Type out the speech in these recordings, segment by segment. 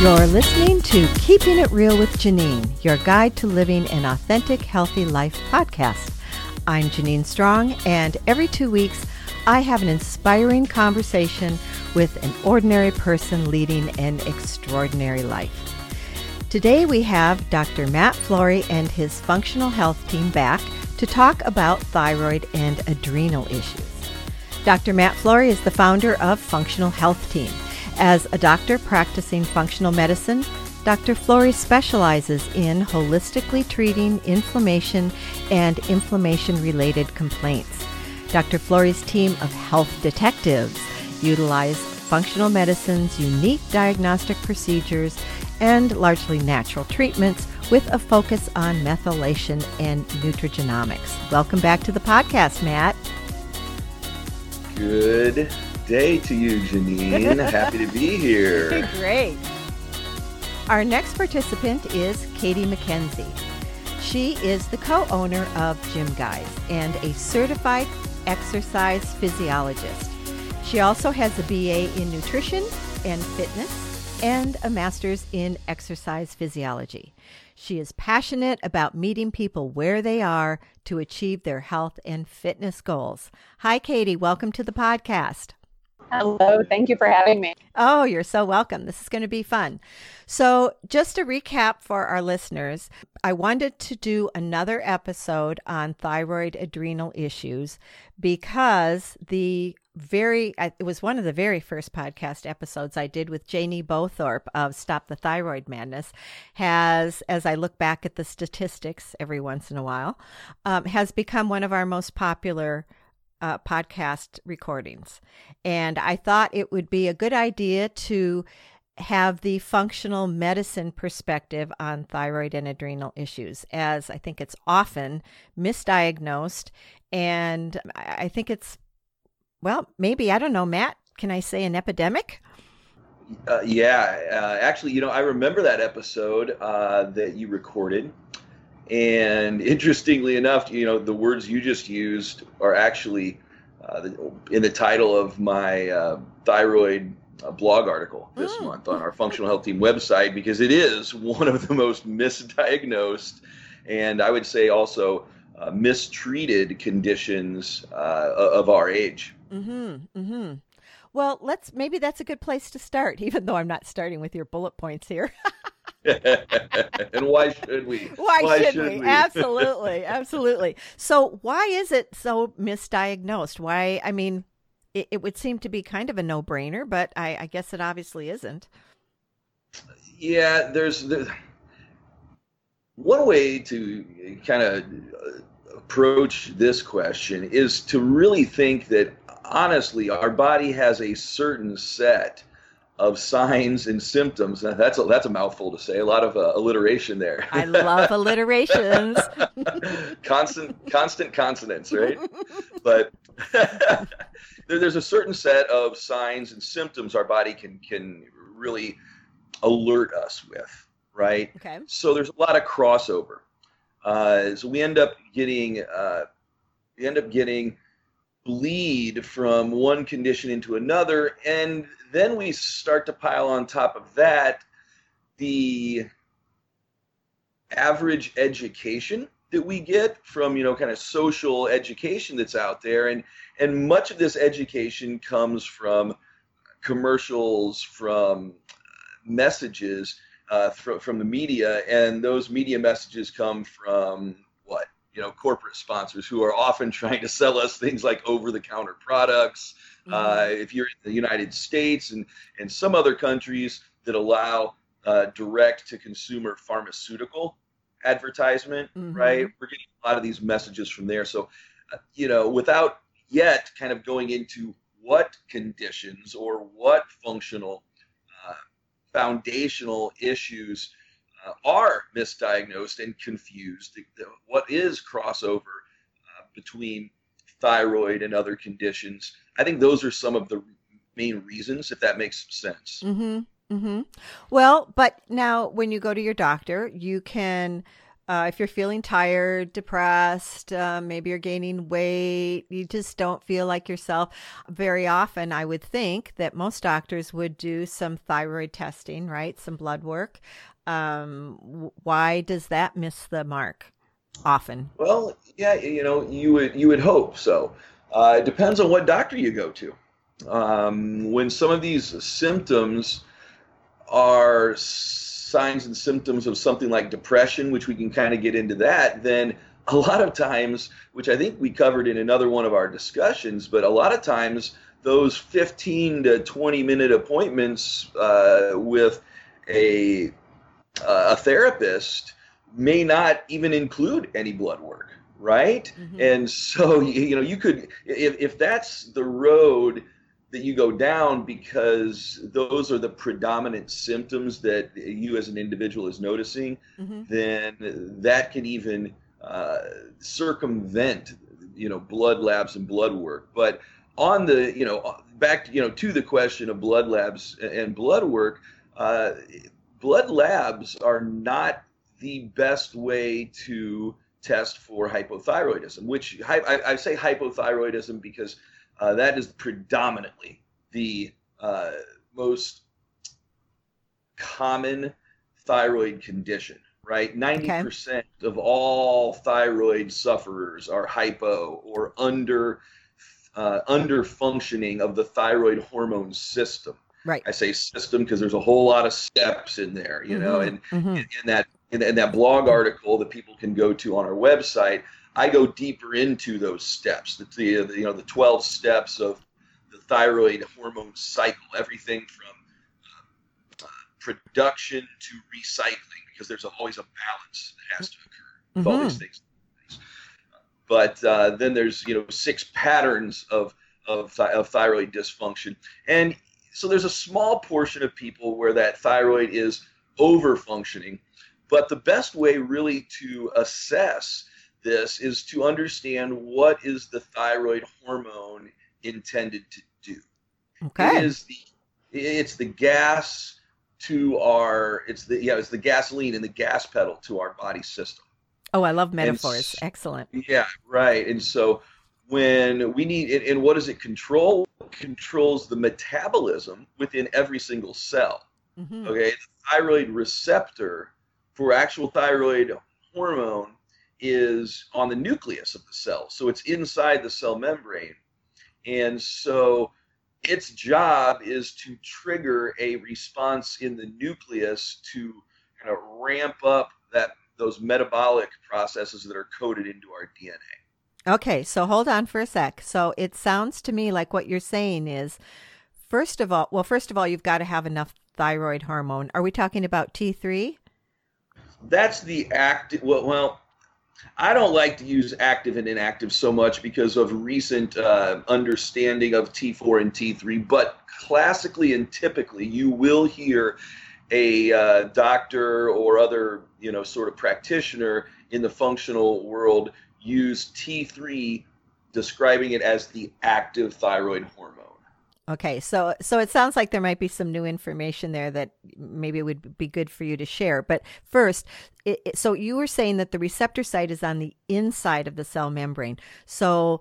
You're listening to Keeping It Real with Janine, your guide to living an authentic, healthy life podcast. I'm Janine Strong, and every 2 weeks, I have an inspiring conversation with an ordinary person leading an extraordinary life. Today, we have Dr. Matt Flory and his functional health team back to talk about thyroid and adrenal issues. Dr. Matt Flory is the founder of Functional Health Team. As a doctor practicing functional medicine, Dr. Flory specializes in holistically treating inflammation and inflammation-related complaints. Dr. Flory's team of health detectives utilize functional medicine's unique diagnostic procedures and largely natural treatments with a focus on methylation and nutrigenomics. Welcome back to the podcast, Matt. Good day to you, Janine. Happy to be here. Great. Our next participant is Katie McKenzie. She is the co-owner of Gym Guys and a certified exercise physiologist. She also has a BA in nutrition and fitness and a master's in exercise physiology. She is passionate about meeting people where they are to achieve their health and fitness goals. Hi, Katie. Welcome to the podcast. Hello. Thank you for having me. Oh, you're so welcome. This is going to be fun. So just to recap for our listeners, I wanted to do another episode on thyroid adrenal issues because it was one of the very first podcast episodes I did with Janie Bothorp of Stop the Thyroid Madness has, as I look back at the statistics every once in a while, has become one of our most popular podcast recordings. And I thought it would be a good idea to have the functional medicine perspective on thyroid and adrenal issues, as I think it's often misdiagnosed. And I think it's, well, maybe, I don't know, Matt, can I say an epidemic? Actually, I remember that episode that you recorded. And interestingly enough, the words you just used are actually in the title of my thyroid blog article this month on our Functional Health Team website, because it is one of the most misdiagnosed and I would say also mistreated conditions of our age. Mm-hmm, mm-hmm. Well, maybe that's a good place to start, even though I'm not starting with your bullet points here. And why should we? Why should we? Absolutely. Absolutely. So why is it so misdiagnosed? Why? I mean, it would seem to be kind of a no-brainer, but I guess it obviously isn't. Yeah, there's one way to kind of approach this question is to really think that, honestly, our body has a certain set of signs and symptoms. Now, that's a mouthful to say. A lot of alliteration there. I love alliterations. Constant consonants, right? But there's a certain set of signs and symptoms our body can really alert us with, right? Okay. So there's a lot of crossover. So we end up getting bleed from one condition into another, and then we start to pile on top of that the average education that we get from kind of social education that's out there, and much of this education comes from commercials, from messages from the media, and those media messages come from corporate sponsors who are often trying to sell us things like over-the-counter products. Mm-hmm. If you're in the United States and some other countries that allow direct-to-consumer pharmaceutical advertisement, mm-hmm. right? We're getting a lot of these messages from there. So, without yet kind of going into what conditions or what functional foundational issues are misdiagnosed and confused. What is crossover between thyroid and other conditions? I think those are some of the main reasons, if that makes sense. Mm-hmm. Mm-hmm. Well, but now when you go to your doctor, you can If you're feeling tired, depressed, maybe you're gaining weight, you just don't feel like yourself. Very often, I would think that most doctors would do some thyroid testing, right? Some blood work. Why does that miss the mark often? Well, yeah, you would hope so. It depends on what doctor you go to. When some of these symptoms are signs and symptoms of something like depression, which we can kind of get into that, then a lot of times, which I think we covered in another one of our discussions, but a lot of times those 15 to 20 minute appointments with a therapist may not even include any blood work, right? Mm-hmm. And so, you could, if that's the road that you go down because those are the predominant symptoms that you as an individual is noticing, mm-hmm. then that can even circumvent, blood labs and blood work. But on the, back, to the question of blood labs and blood work, blood labs are not the best way to test for hypothyroidism, which I say hypothyroidism because that is predominantly the most common thyroid condition, right? 90% of all thyroid sufferers are hypo or under functioning of the thyroid hormone system. Right. I say system because there's a whole lot of steps in there, and in that blog article that people can go to on our website, I go deeper into those steps, the 12 steps of the thyroid hormone cycle, everything from production to recycling, because there's always a balance that has to occur with all these things. But then there's, six patterns of thyroid dysfunction. And so there's a small portion of people where that thyroid is over-functioning. But the best way really to assess this is to understand what is the thyroid hormone intended to do. Okay. It's the gasoline and the gas pedal to our body system. Oh, I love metaphors. Excellent. Yeah, right. And so when we need it, and what does it control? It controls the metabolism within every single cell. Mm-hmm. Okay. The thyroid receptor for actual thyroid hormone is on the nucleus of the cell. So it's inside the cell membrane. And so its job is to trigger a response in the nucleus to kind of ramp up those metabolic processes that are coded into our DNA. Okay, so hold on for a sec. So it sounds to me like what you're saying is, first of all, you've got to have enough thyroid hormone. Are we talking about T3? That's the active, well, I don't like to use active and inactive so much because of recent understanding of T4 and T3, but classically and typically you will hear a doctor or other sort of practitioner in the functional world use T3, describing it as the active thyroid hormone. Okay, so it sounds like there might be some new information there that maybe it would be good for you to share. But first, so you were saying that the receptor site is on the inside of the cell membrane. So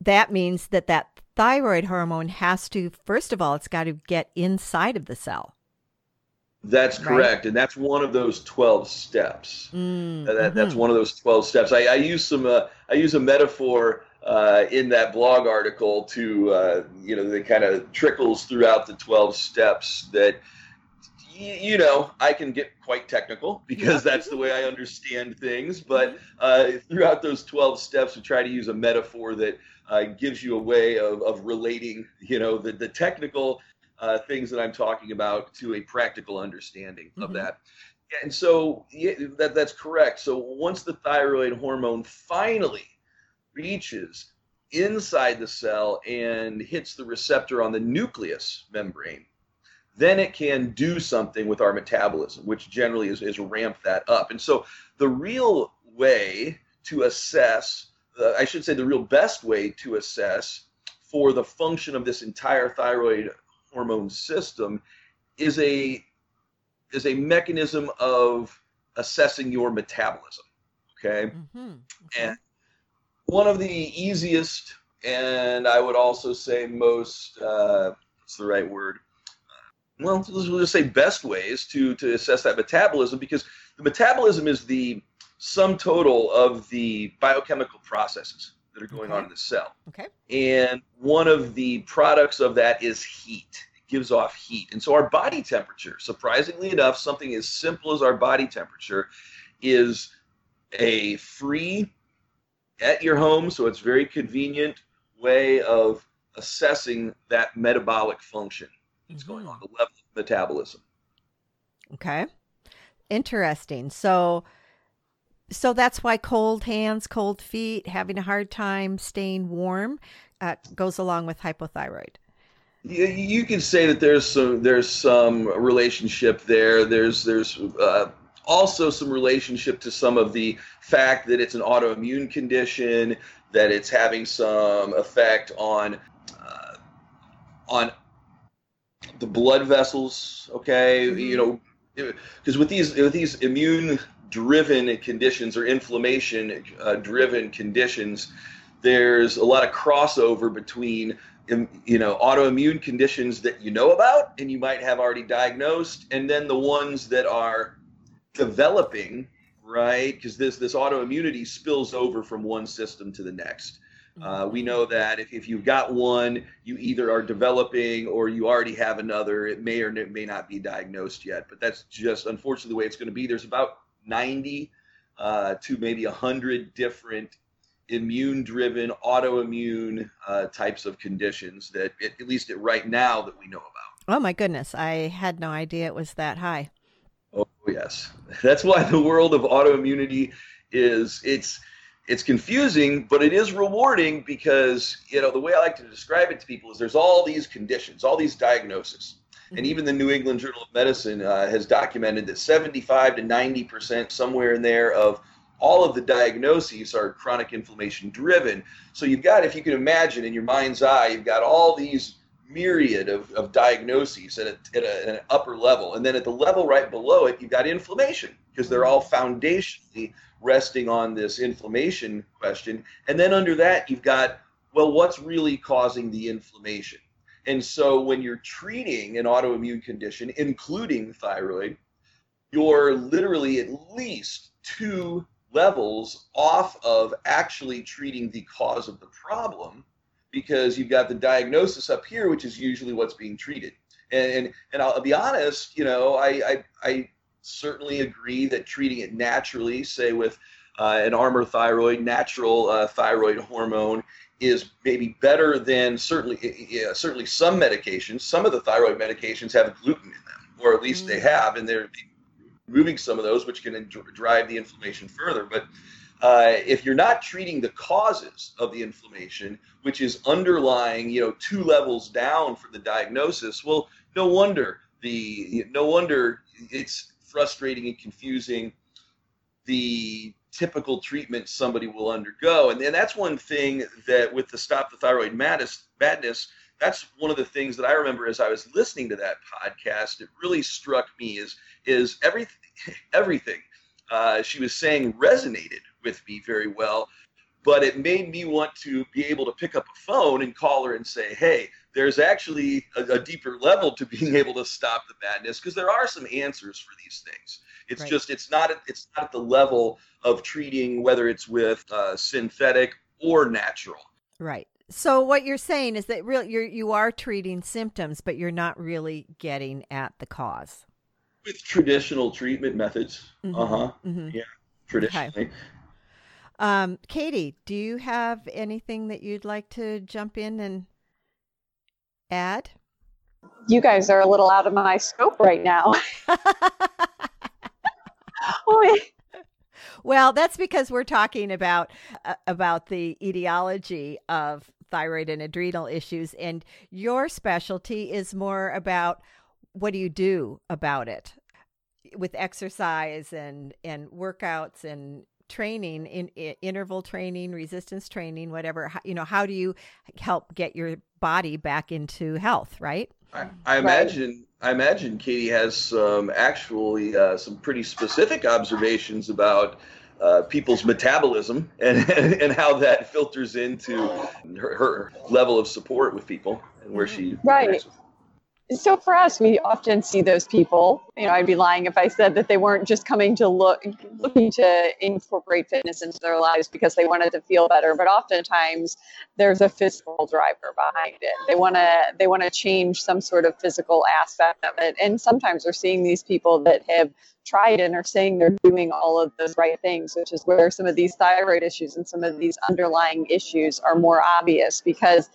that means that thyroid hormone has to, first of all, it's got to get inside of the cell. That's correct. Right? And that's one of those 12 steps. That's one of those 12 steps. I use a metaphor in that blog article to, that kind of trickles throughout the 12 steps that, I can get quite technical because that's the way I understand things. But throughout those 12 steps, we try to use a metaphor that gives you a way of relating, the technical things that I'm talking about to a practical understanding of that. And so that's correct. So once the thyroid hormone finally reaches inside the cell and hits the receptor on the nucleus membrane, then it can do something with our metabolism, which generally is ramp that up. And so the real way to assess, the real best way to assess for the function of this entire thyroid hormone system is a mechanism of assessing your metabolism. Okay. Mm-hmm. And one of the easiest, and I would also say most, what's the right word? Well, we'll just say best ways to assess that metabolism, because the metabolism is the sum total of the biochemical processes that are going on in the cell. Okay. And one of the products of that is heat. It gives off heat. And so our body temperature, surprisingly enough, something as simple as our body temperature is a free at your home, so it's very convenient way of assessing that metabolic function that's going on, the level of metabolism. Okay. Interesting. So that's why cold hands, cold feet, having a hard time staying warm goes along with hypothyroid. You can say that there's some relationship there. There's also some relationship to some of the fact that it's an autoimmune condition, that it's having some effect on the blood vessels. Okay. Mm-hmm. You know, because with these immune-driven conditions or inflammation-driven conditions, there's a lot of crossover between, you know, autoimmune conditions that you know about and you might have already diagnosed, and then the ones that are developing, right? Because this autoimmunity spills over from one system to the next. We know that if you've got one, you either are developing or you already have another. It may or may not be diagnosed yet, but that's just unfortunately the way it's going to be. There's about 90 to maybe 100 different immune-driven, autoimmune types of conditions that, at least right now, that we know about. Oh my goodness, I had no idea it was that high. Oh yes, that's why the world of autoimmunity It's confusing, but it is rewarding because, you know, the way I like to describe it to people is there's all these conditions, all these diagnoses. Mm-hmm. And even the New England Journal of Medicine has documented that 75 to 90%, somewhere in there, of all of the diagnoses are chronic inflammation driven. So you've got, if you can imagine in your mind's eye, you've got all these myriad of diagnoses at an upper level. And then at the level right below it, you've got inflammation, because they're all foundationally resting on this inflammation question. And then under that, you've got, well, what's really causing the inflammation? And so when you're treating an autoimmune condition, including thyroid, you're literally at least two levels off of actually treating the cause of the problem, because you've got the diagnosis up here, which is usually what's being treated. And I'll be honest, you know, I certainly agree that treating it naturally, say with an Armour Thyroid, natural thyroid hormone, is maybe better than certainly some medications. Some of the thyroid medications have gluten in them, or at least they have, and they're removing some of those, which can drive the inflammation further. But if you're not treating the causes of the inflammation, which is underlying, you know, two levels down from the diagnosis, well, no wonder it's frustrating and confusing, the typical treatment somebody will undergo. And that's one thing that with the Stop the Thyroid Madness, that's one of the things that I remember as I was listening to that podcast. It really struck me is everything she was saying resonated with me very well, but it made me want to be able to pick up a phone and call her and say, hey, there's actually a deeper level to being able to stop the madness, because there are some answers for these things. It's right. Just it's not at the level of treating, whether it's with synthetic or natural. Right. So what you're saying is that really you are treating symptoms, but you're not really getting at the cause. With traditional treatment methods. Mm-hmm. Uh-huh. Mm-hmm. Yeah. Traditionally. Okay. Katie, do you have anything that you'd like to jump in and add? You guys are a little out of my scope right now. Well, that's because we're talking about the etiology of thyroid and adrenal issues, and your specialty is more about what do you do about it with exercise and workouts and training, in interval training, resistance training, whatever. You know, how do you help get your body back into health, right? I imagine I imagine Katie has some pretty specific observations about people's metabolism and how that filters into her level of support with people and where she right. So for us, we often see those people. You know, I'd be lying if I said that they weren't just coming to looking to incorporate fitness into their lives because they wanted to feel better. But oftentimes, there's a physical driver behind it. They want to change some sort of physical aspect of it. And sometimes we're seeing these people that have tried and are saying they're doing all of those right things, which is where some of these thyroid issues and some of these underlying issues are more obvious because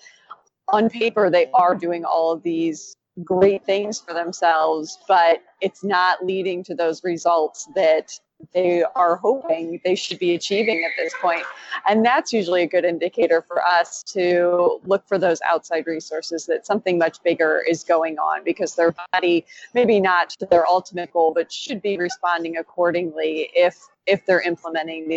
on paper they are doing all of these great things for themselves, but it's not leading to those results that they are hoping they should be achieving at this point. And that's usually a good indicator for us to look for those outside resources that something much bigger is going on because their body, maybe not to their ultimate goal, but should be responding accordingly if they're implementing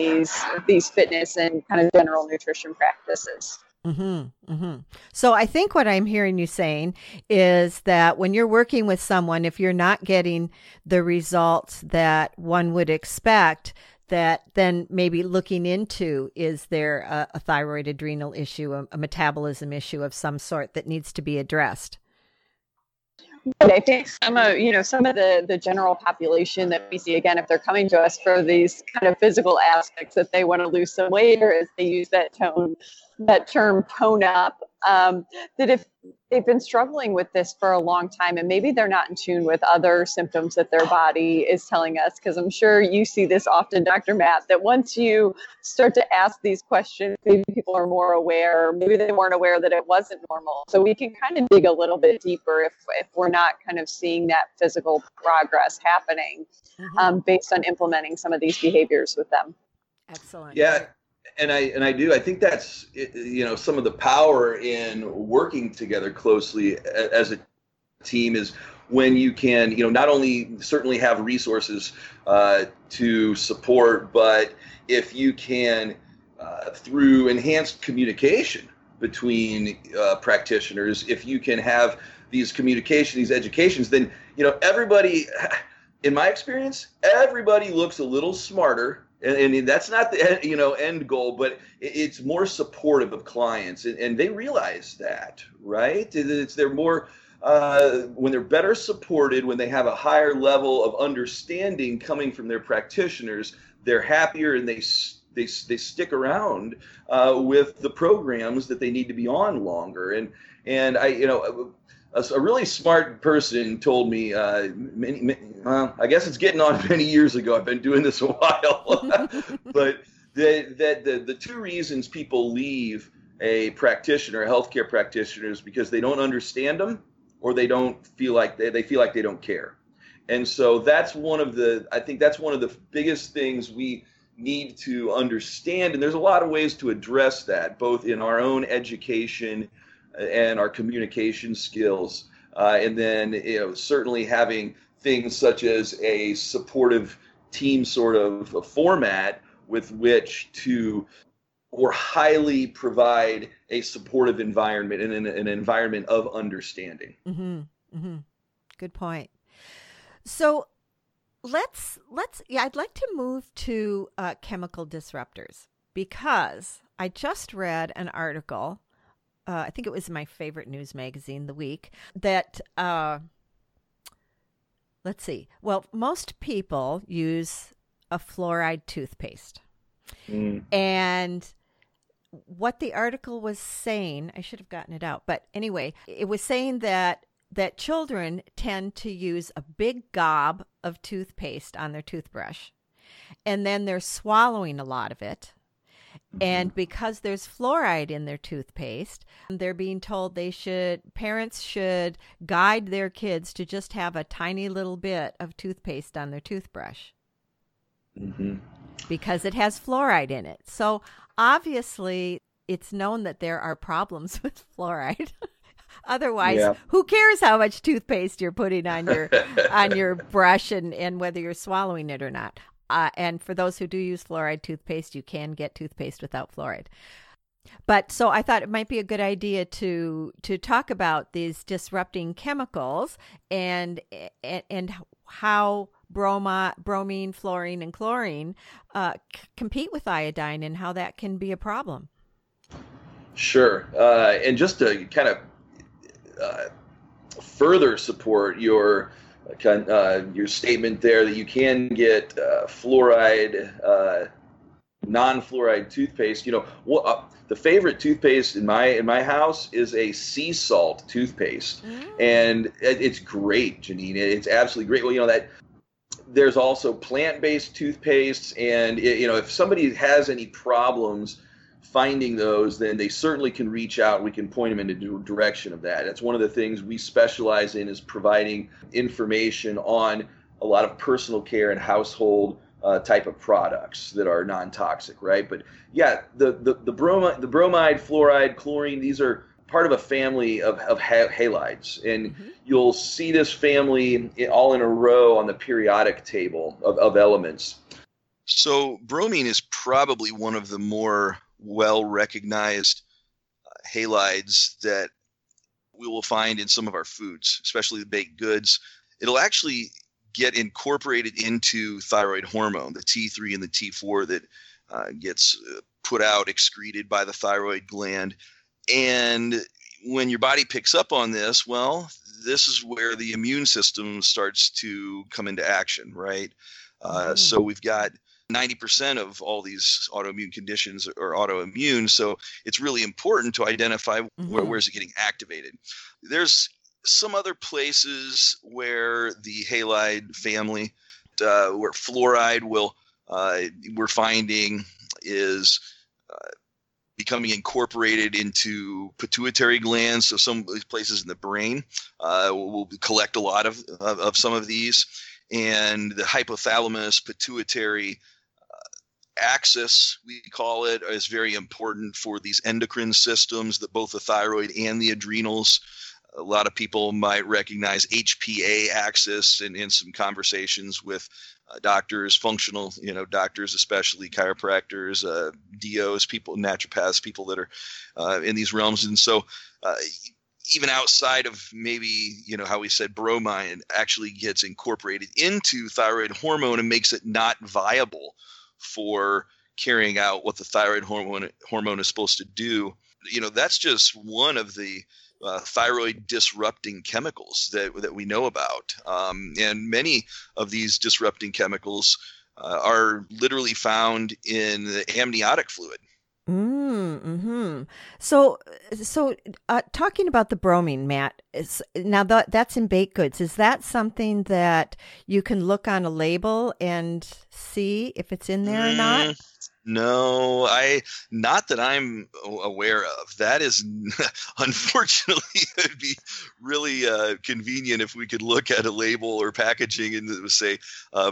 these fitness and kind of general nutrition practices. Mm-hmm, mm-hmm. So I think what I'm hearing you saying is that when you're working with someone, if you're not getting the results that one would expect, that then maybe looking into, is there a thyroid adrenal issue, a metabolism issue of some sort that needs to be addressed? But I think some of the general population that we see, again, if they're coming to us for these kind of physical aspects that they want to lose some weight, or as they use that term tone up, that if they've been struggling with this for a long time and maybe they're not in tune with other symptoms that their body is telling us, because I'm sure you see this often, Dr. Matt, that once you start to ask these questions, maybe people are more aware, maybe they weren't aware that it wasn't normal. So we can kind of dig a little bit deeper if we're not kind of seeing that physical progress happening based on implementing some of these behaviors with them. Excellent. Yeah. And I do. I think that's, you know, some of the power in working together closely as a team is when you can, you know, not only certainly have resources to support, but if you can, through enhanced communication between practitioners, if you can have these educations, then, you know, everybody, in my experience, everybody looks a little smarter. And that's not the end goal, but it's more supportive of clients, and they realize that, right? They're more when they're better supported, when they have a higher level of understanding coming from their practitioners, they're happier and they stick around with the programs that they need to be on longer. And I a really smart person told me, I guess it's getting on many years ago. I've been doing this a while, but the two reasons people leave a practitioner, a healthcare practitioner, is because they don't understand them, or they don't feel like they feel like they don't care. And so that's one of the biggest things we need to understand. And there's a lot of ways to address that, both in our own education and our communication skills, and then certainly having things such as a supportive team sort of a format with which to or highly provide a supportive environment and an environment of understanding. Mm-hmm. Mm-hmm. Good point. So I'd like to move to chemical disruptors, because I just read an article. I think it was my favorite news magazine, The Week, that, most people use a fluoride toothpaste. Mm. And what the article was saying, I should have gotten it out, but anyway, it was saying that children tend to use a big gob of toothpaste on their toothbrush, and then they're swallowing a lot of it. And because there's fluoride in their toothpaste, they're being told parents should guide their kids to just have a tiny little bit of toothpaste on their toothbrush because it has fluoride in it. So obviously it's known that there are problems with fluoride. Otherwise, who cares how much toothpaste you're putting on your on your brush and whether you're swallowing it or not? And for those who do use fluoride toothpaste, you can get toothpaste without fluoride. But so I thought it might be a good idea to talk about these disrupting chemicals and how bromine, fluorine, and chlorine compete with iodine and how that can be a problem. Sure. And just to kind of further support your statement there that you can get fluoride, non-fluoride toothpaste. You know, the favorite toothpaste in my house is a sea salt toothpaste, and it's great, Janine. It's absolutely great. Well, you know that there's also plant-based toothpastes, and if somebody has any problems finding those, then they certainly can reach out. We can point them in the direction of that. That's one of the things we specialize in, is providing information on a lot of personal care and household type of products that are non-toxic, right? But yeah, the bromide, fluoride, chlorine, these are part of a family of halides, and you'll see this family all in a row on the periodic table of elements. So bromine is probably one of the more well-recognized halides that we will find in some of our foods, especially the baked goods. It'll actually get incorporated into thyroid hormone, the T3 and the T4 that gets put out, excreted by the thyroid gland. And when your body picks up on this, well, this is where the immune system starts to come into action, right? So we've got 90% of all these autoimmune conditions are autoimmune. So it's really important to identify where is it getting activated. There's some other places where the halide family, where fluoride we're finding is becoming incorporated into pituitary glands. So some places in the brain will collect a lot of some of these, and the hypothalamus pituitary axis, we call it, is very important for these endocrine systems, that both the thyroid and the adrenals. A lot of people might recognize HPA axis in some conversations with doctors, functional, doctors, especially chiropractors, DOs, people, naturopaths, people that are in these realms. And so even outside of maybe, how we said bromine actually gets incorporated into thyroid hormone and makes it not viable for carrying out what the thyroid hormone is supposed to do. That's just one of the thyroid disrupting chemicals that we know about. And many of these disrupting chemicals are literally found in the amniotic fluid. So talking about the bromine, Matt, now that's in baked goods. Is that something that you can look on a label and see if it's in there or not? No, not that I'm aware of. That is, unfortunately, it would be really convenient if we could look at a label or packaging and it would say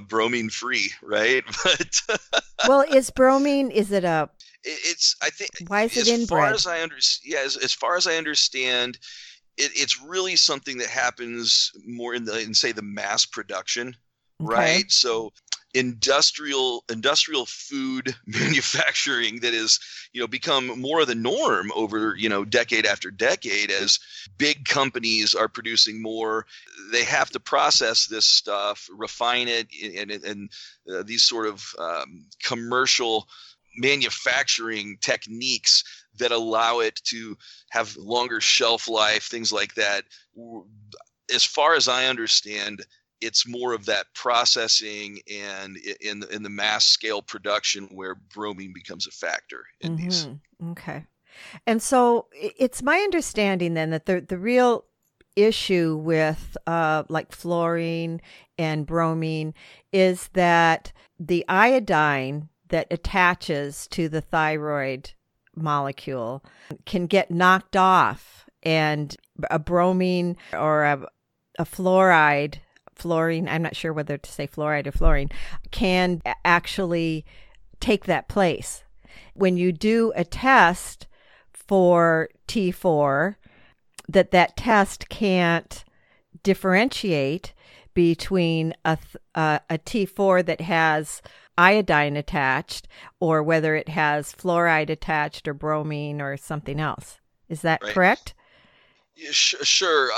bromine free, right? But well, is bromine? Is it a? It's. I think. Why is it in bread? As far as I understand, it's really something that happens more in the mass production, right? So. Industrial food manufacturing that is, become more of the norm over, decade after decade, as big companies are producing more. They have to process this stuff, refine it, and these sort of commercial manufacturing techniques that allow it to have longer shelf life, things like that. As far as I understand, it's more of that processing and in the mass scale production where bromine becomes a factor in these. Okay. And so it's my understanding then that the real issue with like fluorine and bromine is that the iodine that attaches to the thyroid molecule can get knocked off, and a bromine or a fluorine, I'm not sure whether to say fluoride or fluorine, can actually take that place. When you do a test for T4, that test can't differentiate between a T4 that has iodine attached or whether it has fluoride attached or bromine or something else. Is that correct? Yeah, sure.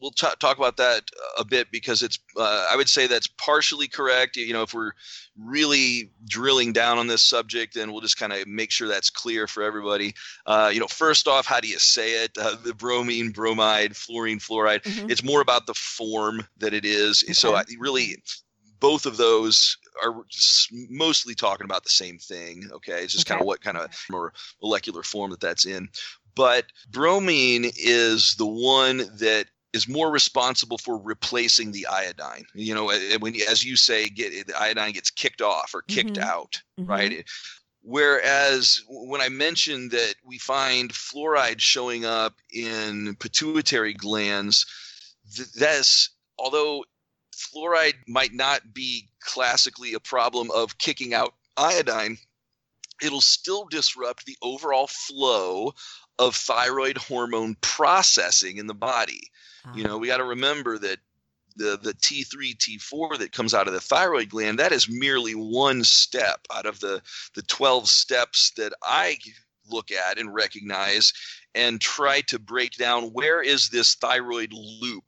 We'll talk about that a bit because it's I would say that's partially correct. You know, if we're really drilling down on this subject, then we'll just kind of make sure that's clear for everybody. You know, first off, how do you say it? The bromine, bromide, fluorine, fluoride. Mm-hmm. It's more about the form that it is. Okay. So really both of those are mostly talking about the same thing. Okay. It's just kind of what kind of or molecular form that's in. But bromine is the one that is more responsible for replacing the iodine. You know, when as you say, the iodine gets kicked off or kicked out, right? Whereas when I mentioned that we find fluoride showing up in pituitary glands, that's although fluoride might not be classically a problem of kicking out iodine, it'll still disrupt the overall flow of thyroid hormone processing in the body. You know, we got to remember that the T3, T4 that comes out of the thyroid gland, that is merely one step out of the 12 steps that I look at and recognize and try to break down where is this thyroid loop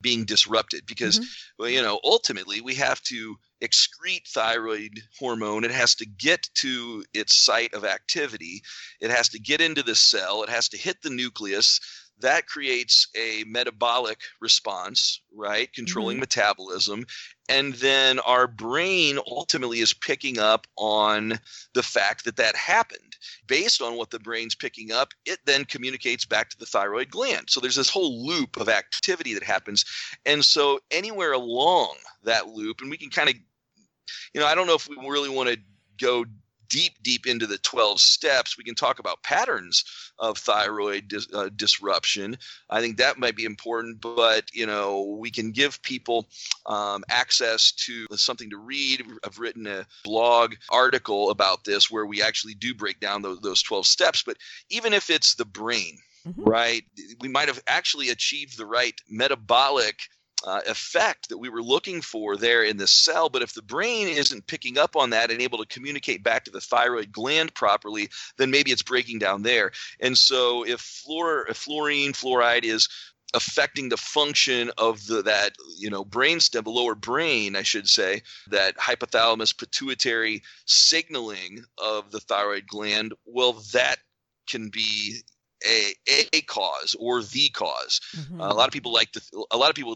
being disrupted, because well, you know, ultimately we have to excrete thyroid hormone. It has to get to its site of activity. It has to get into the cell. It has to hit the nucleus. That creates a metabolic response, right? Controlling metabolism. And then our brain ultimately is picking up on the fact that that happened. Based on what the brain's picking up, it then communicates back to the thyroid gland. So there's this whole loop of activity that happens. And so anywhere along that loop, and we can kind of, you know, I don't know if we really want to go deep into the 12 steps. We can talk about patterns of thyroid disruption. I think that might be important, but you know, we can give people access to something to read. I've written a blog article about this where we actually do break down those 12 steps, but even if it's the brain, right, we might have actually achieved the right metabolic effect that we were looking for there in the cell. But if the brain isn't picking up on that and able to communicate back to the thyroid gland properly, then maybe it's breaking down there. And so if fluorine, fluoride is affecting the function of that, you know, brainstem, the lower brain, I should say, that hypothalamus pituitary signaling of the thyroid gland, well, that can be a cause or the cause. A lot of people would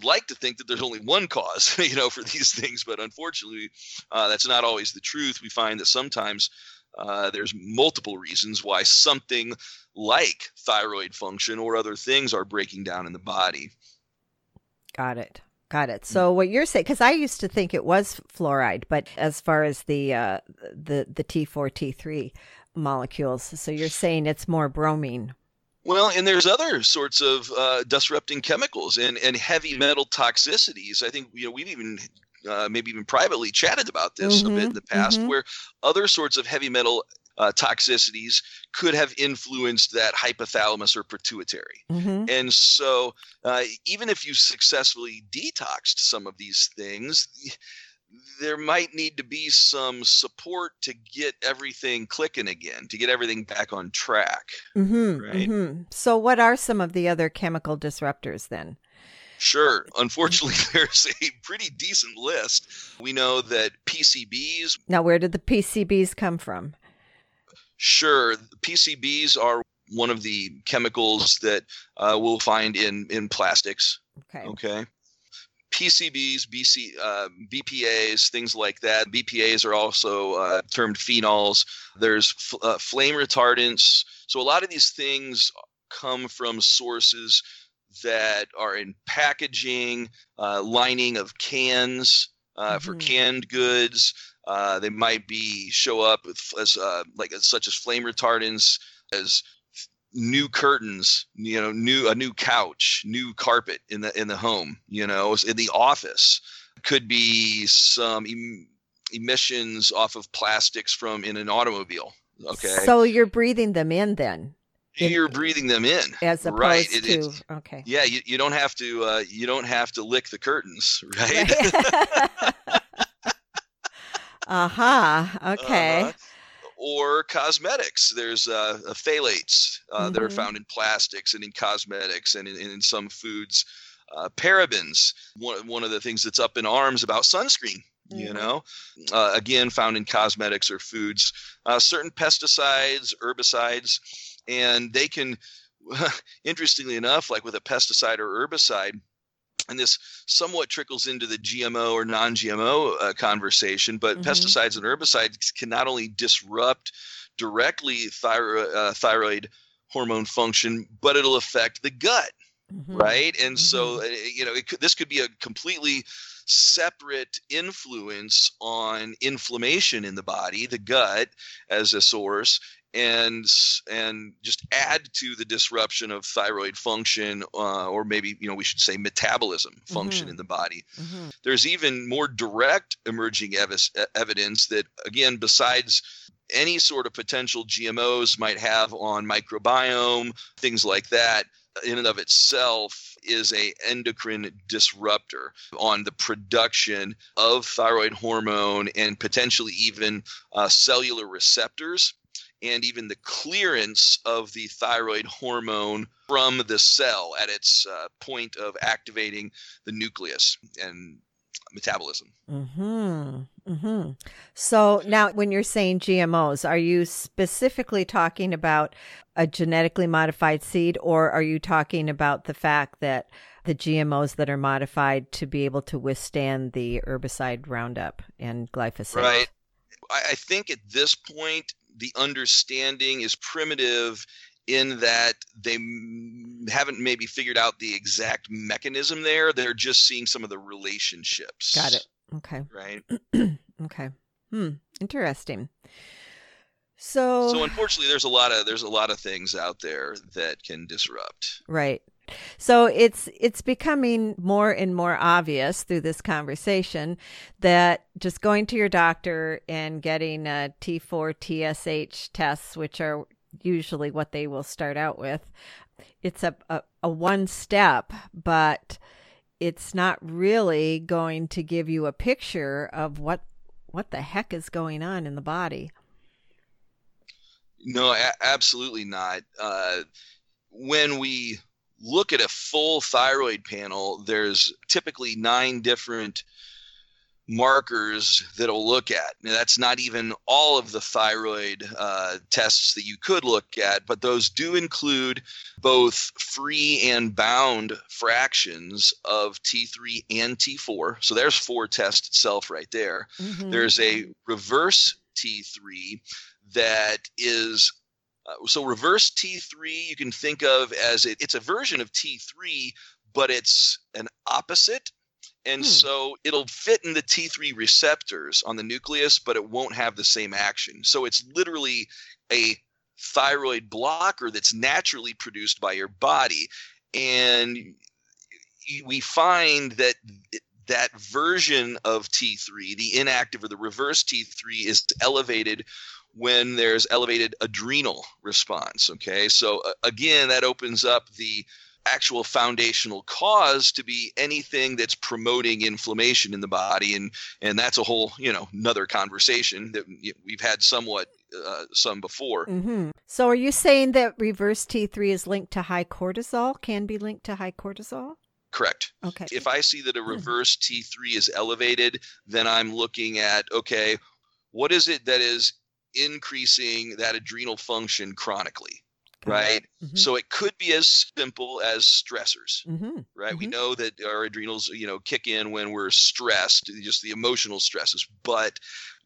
like to think that there's only one cause, you know, for these things, but unfortunately, that's not always the truth. We find that sometimes there's multiple reasons why something like thyroid function or other things are breaking down in the body. Got it. So what you're saying, because I used to think it was fluoride, but as far as the T4, T3 molecules, so you're saying it's more bromine. Well, and there's other sorts of disrupting chemicals and heavy metal toxicities. I think, you know, we've even maybe even privately chatted about this a bit in the past, where other sorts of heavy metal toxicities could have influenced that hypothalamus or pituitary. And so even if you successfully detoxed some of these things, there might need to be some support to get everything clicking again, to get everything back on track. So what are some of the other chemical disruptors then? Sure. Unfortunately, there's a pretty decent list. We know that PCBs. Now, where did the PCBs come from? Sure. The PCBs are one of the chemicals that we'll find in plastics. Okay. PCBs, BPAs, things like that. BPAs are also termed phenols. There's flame retardants. So a lot of these things come from sources that are in packaging, lining of cans for canned goods. They might be show up with such as flame retardants as new curtains, you know, a new couch, new carpet in the home, you know, in the office. Could be some emissions off of plastics from in an automobile. Okay. So you're breathing them in then. You're breathing them in, as opposed to okay. Yeah, you don't have to lick the curtains, right? Aha. Uh-huh. Okay. Uh-huh. Or cosmetics. There's phthalates that are found in plastics and in cosmetics and in some foods. Parabens. One of the things that's up in arms about sunscreen. You know, again, found in cosmetics or foods, certain pesticides, herbicides, and they can, interestingly enough, like with a pesticide or herbicide, and this somewhat trickles into the GMO or non-GMO conversation, but pesticides and herbicides can not only disrupt directly thyroid hormone function, but it'll affect the gut, right? And so, you know, this could be a completely separate influence on inflammation in the body, the gut as a source, and just add to the disruption of thyroid function, or maybe, you know, we should say metabolism function in the body. There's even more direct emerging evidence that, again, besides any sort of potential GMOs might have on microbiome, things like that, in and of itself is a endocrine disruptor on the production of thyroid hormone and potentially even cellular receptors and even the clearance of the thyroid hormone from the cell at its point of activating the nucleus and metabolism. So now when you're saying GMOs, are you specifically talking about a genetically modified seed, or are you talking about the fact that the GMOs that are modified to be able to withstand the herbicide Roundup and glyphosate? Right. I think at this point, the understanding is primitive in that they haven't maybe figured out the exact mechanism there. They're just seeing some of the relationships. Got it. Okay. Right. Okay. Interesting. So unfortunately, there's a lot of things out there that can disrupt. Right. So it's becoming more and more obvious through this conversation that just going to your doctor and getting a T4 TSH tests, which are usually what they will start out with, it's a one step, but it's not really going to give you a picture of what the heck is going on in the body. No, absolutely not. When we look at a full thyroid panel, there's typically 9 different markers that'll look at. Now, that's not even all of the thyroid tests that you could look at, but those do include both free and bound fractions of T3 and T4. So there's 4 tests itself right there. There's a reverse T3 that is so reverse T3 you can think of as it's a version of T3, but it's an opposite. And so it'll fit in the T3 receptors on the nucleus, but it won't have the same action. So it's literally a thyroid blocker that's naturally produced by your body. And we find that that version of T3, the inactive or the reverse T3, is elevated when there's elevated adrenal response. Okay, so again, that opens up the actual foundational cause to be anything that's promoting inflammation in the body. And that's a whole, you know, another conversation that we've had somewhat, some before. So are you saying that reverse T3 is linked to high cortisol, can be linked to high cortisol? Correct. Okay. If I see that a reverse T3 is elevated, then I'm looking at, okay, what is it that is increasing that adrenal function chronically? Right. So it could be as simple as stressors, right? We know that our adrenals, you know, kick in when we're stressed, just the emotional stresses, but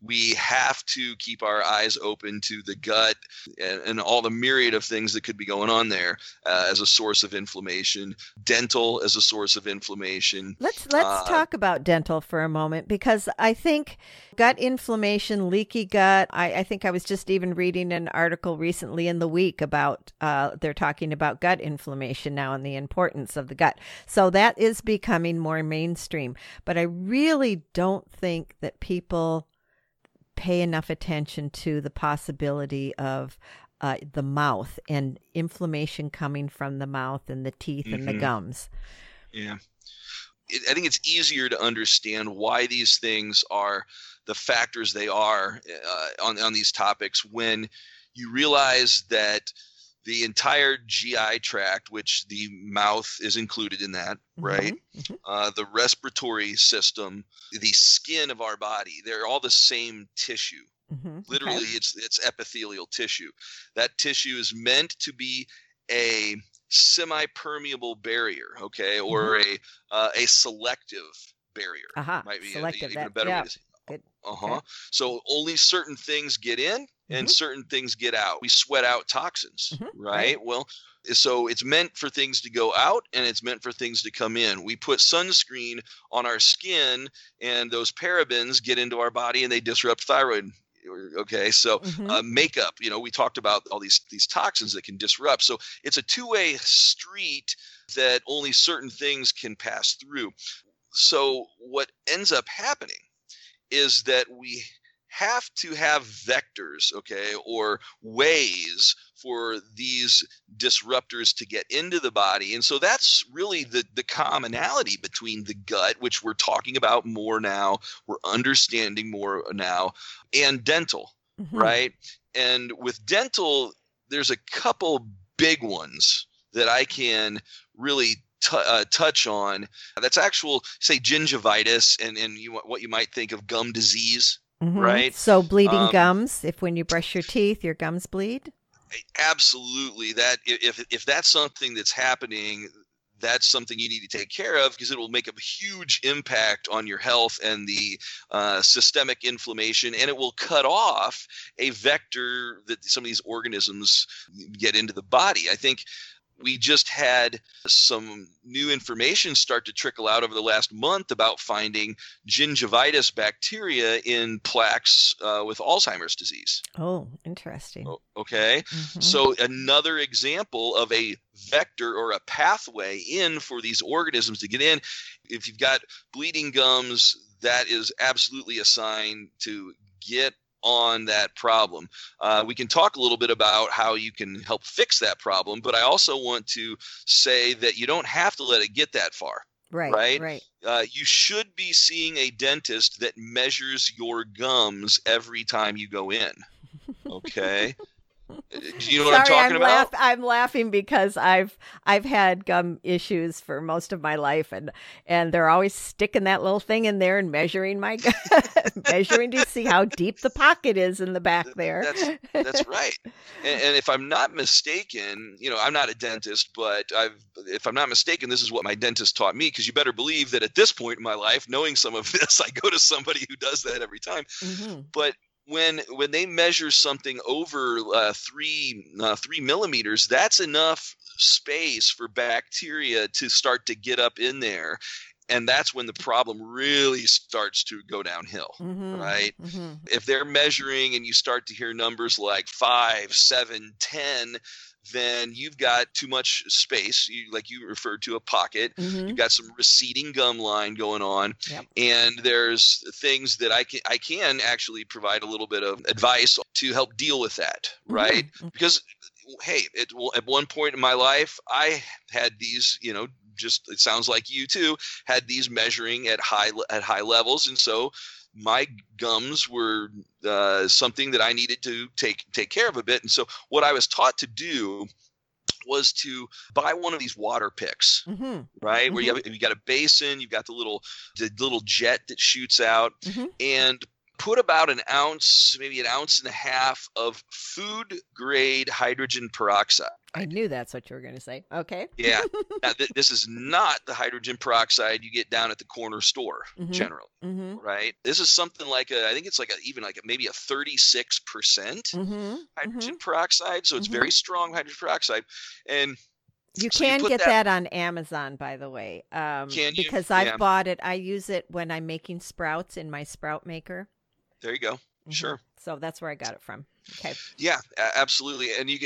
we have to keep our eyes open to the gut and all the myriad of things that could be going on there as a source of inflammation, dental as a source of inflammation. Let's talk about dental for a moment, because I think gut inflammation, leaky gut, I think I was just even reading an article recently in the week about, they're talking about gut inflammation now and the importance of the gut. So that is becoming more mainstream, but I really don't think that people pay enough attention to the possibility of the mouth and inflammation coming from the mouth and the teeth and the gums. Yeah. I think it's easier to understand why these things are the factors they are on these topics when you realize that the entire GI tract, which the mouth is included in that, right? Mm-hmm. The respiratory system, the skin of our body, they're all the same tissue. Mm-hmm. Literally, okay. It's epithelial tissue. That tissue is meant to be a semi-permeable barrier, okay, or mm-hmm. a selective barrier. Uh-huh. Might be selective, even a better way to say it. Uh-huh. Okay. So only certain things get in and mm-hmm. certain things get out. We sweat out toxins, mm-hmm. right? Well, so it's meant for things to go out and it's meant for things to come in. We put sunscreen on our skin and those parabens get into our body and they disrupt thyroid. Okay. So mm-hmm. Makeup, you know, we talked about all these toxins that can disrupt. So it's a two-way street that only certain things can pass through. So what ends up happening is that we have to have vectors, okay, or ways for these disruptors to get into the body. And so that's really the commonality between the gut, which we're talking about more now, we're understanding more now, and dental, mm-hmm. right? And with dental, there's a couple big ones that I can really touch on. That's actual, say, gingivitis and what you might think of gum disease, mm-hmm. right? So bleeding gums, if when you brush your teeth, your gums bleed? Absolutely. That if that's something that's happening, that's something you need to take care of because it will make a huge impact on your health and the systemic inflammation, and it will cut off a vector that some of these organisms get into the body. I think we just had some new information start to trickle out over the last month about finding gingivitis bacteria in plaques with Alzheimer's disease. Oh, interesting. Okay. Mm-hmm. So another example of a vector or a pathway in for these organisms to get in. If you've got bleeding gums, that is absolutely a sign to get on that problem. We can talk a little bit about how you can help fix that problem, but I also want to say that you don't have to let it get that far. Right. You should be seeing a dentist that measures your gums every time you go in. Okay. You know what I'm about? I'm laughing because I've had gum issues for most of my life, and they're always sticking that little thing in there and measuring my gum, measuring to see how deep the pocket is in the back there. That's right. And if I'm not mistaken, you know, I'm not a dentist, but if I'm not mistaken, this is what my dentist taught me, because you better believe that at this point in my life, knowing some of this, I go to somebody who does that every time. Mm-hmm. But when they measure something over three millimeters, that's enough space for bacteria to start to get up in there. And that's when the problem really starts to go downhill, mm-hmm. right? Mm-hmm. If they're measuring and you start to hear numbers like 5, 7, 10, then you've got too much space, like you referred to a pocket. Mm-hmm. You've got some receding gum line going on. Yep. And there's things that I can actually provide a little bit of advice to help deal with that, mm-hmm. right? Mm-hmm. Because, hey, at one point in my life, I had these, you know, just it sounds like you too, had these measuring at high levels. And so my gums were something that I needed to take care of a bit. And so what I was taught to do was to buy one of these water picks, mm-hmm. right? Mm-hmm. Where you got a basin, you've got the little jet that shoots out, mm-hmm. and put about an ounce, maybe an ounce and a half of food grade hydrogen peroxide. I knew that's what you were going to say. Okay. Yeah. Now, this is not the hydrogen peroxide you get down at the corner store, mm-hmm. generally, mm-hmm. right? This is something like maybe a 36% mm-hmm. hydrogen mm-hmm. peroxide. So it's mm-hmm. very strong hydrogen peroxide. And you can get that on Amazon, by the way, can you? Because I've bought it. I use it when I'm making sprouts in my sprout maker. There you go. Mm-hmm. Sure. So that's where I got it from. Okay. Yeah, absolutely. And you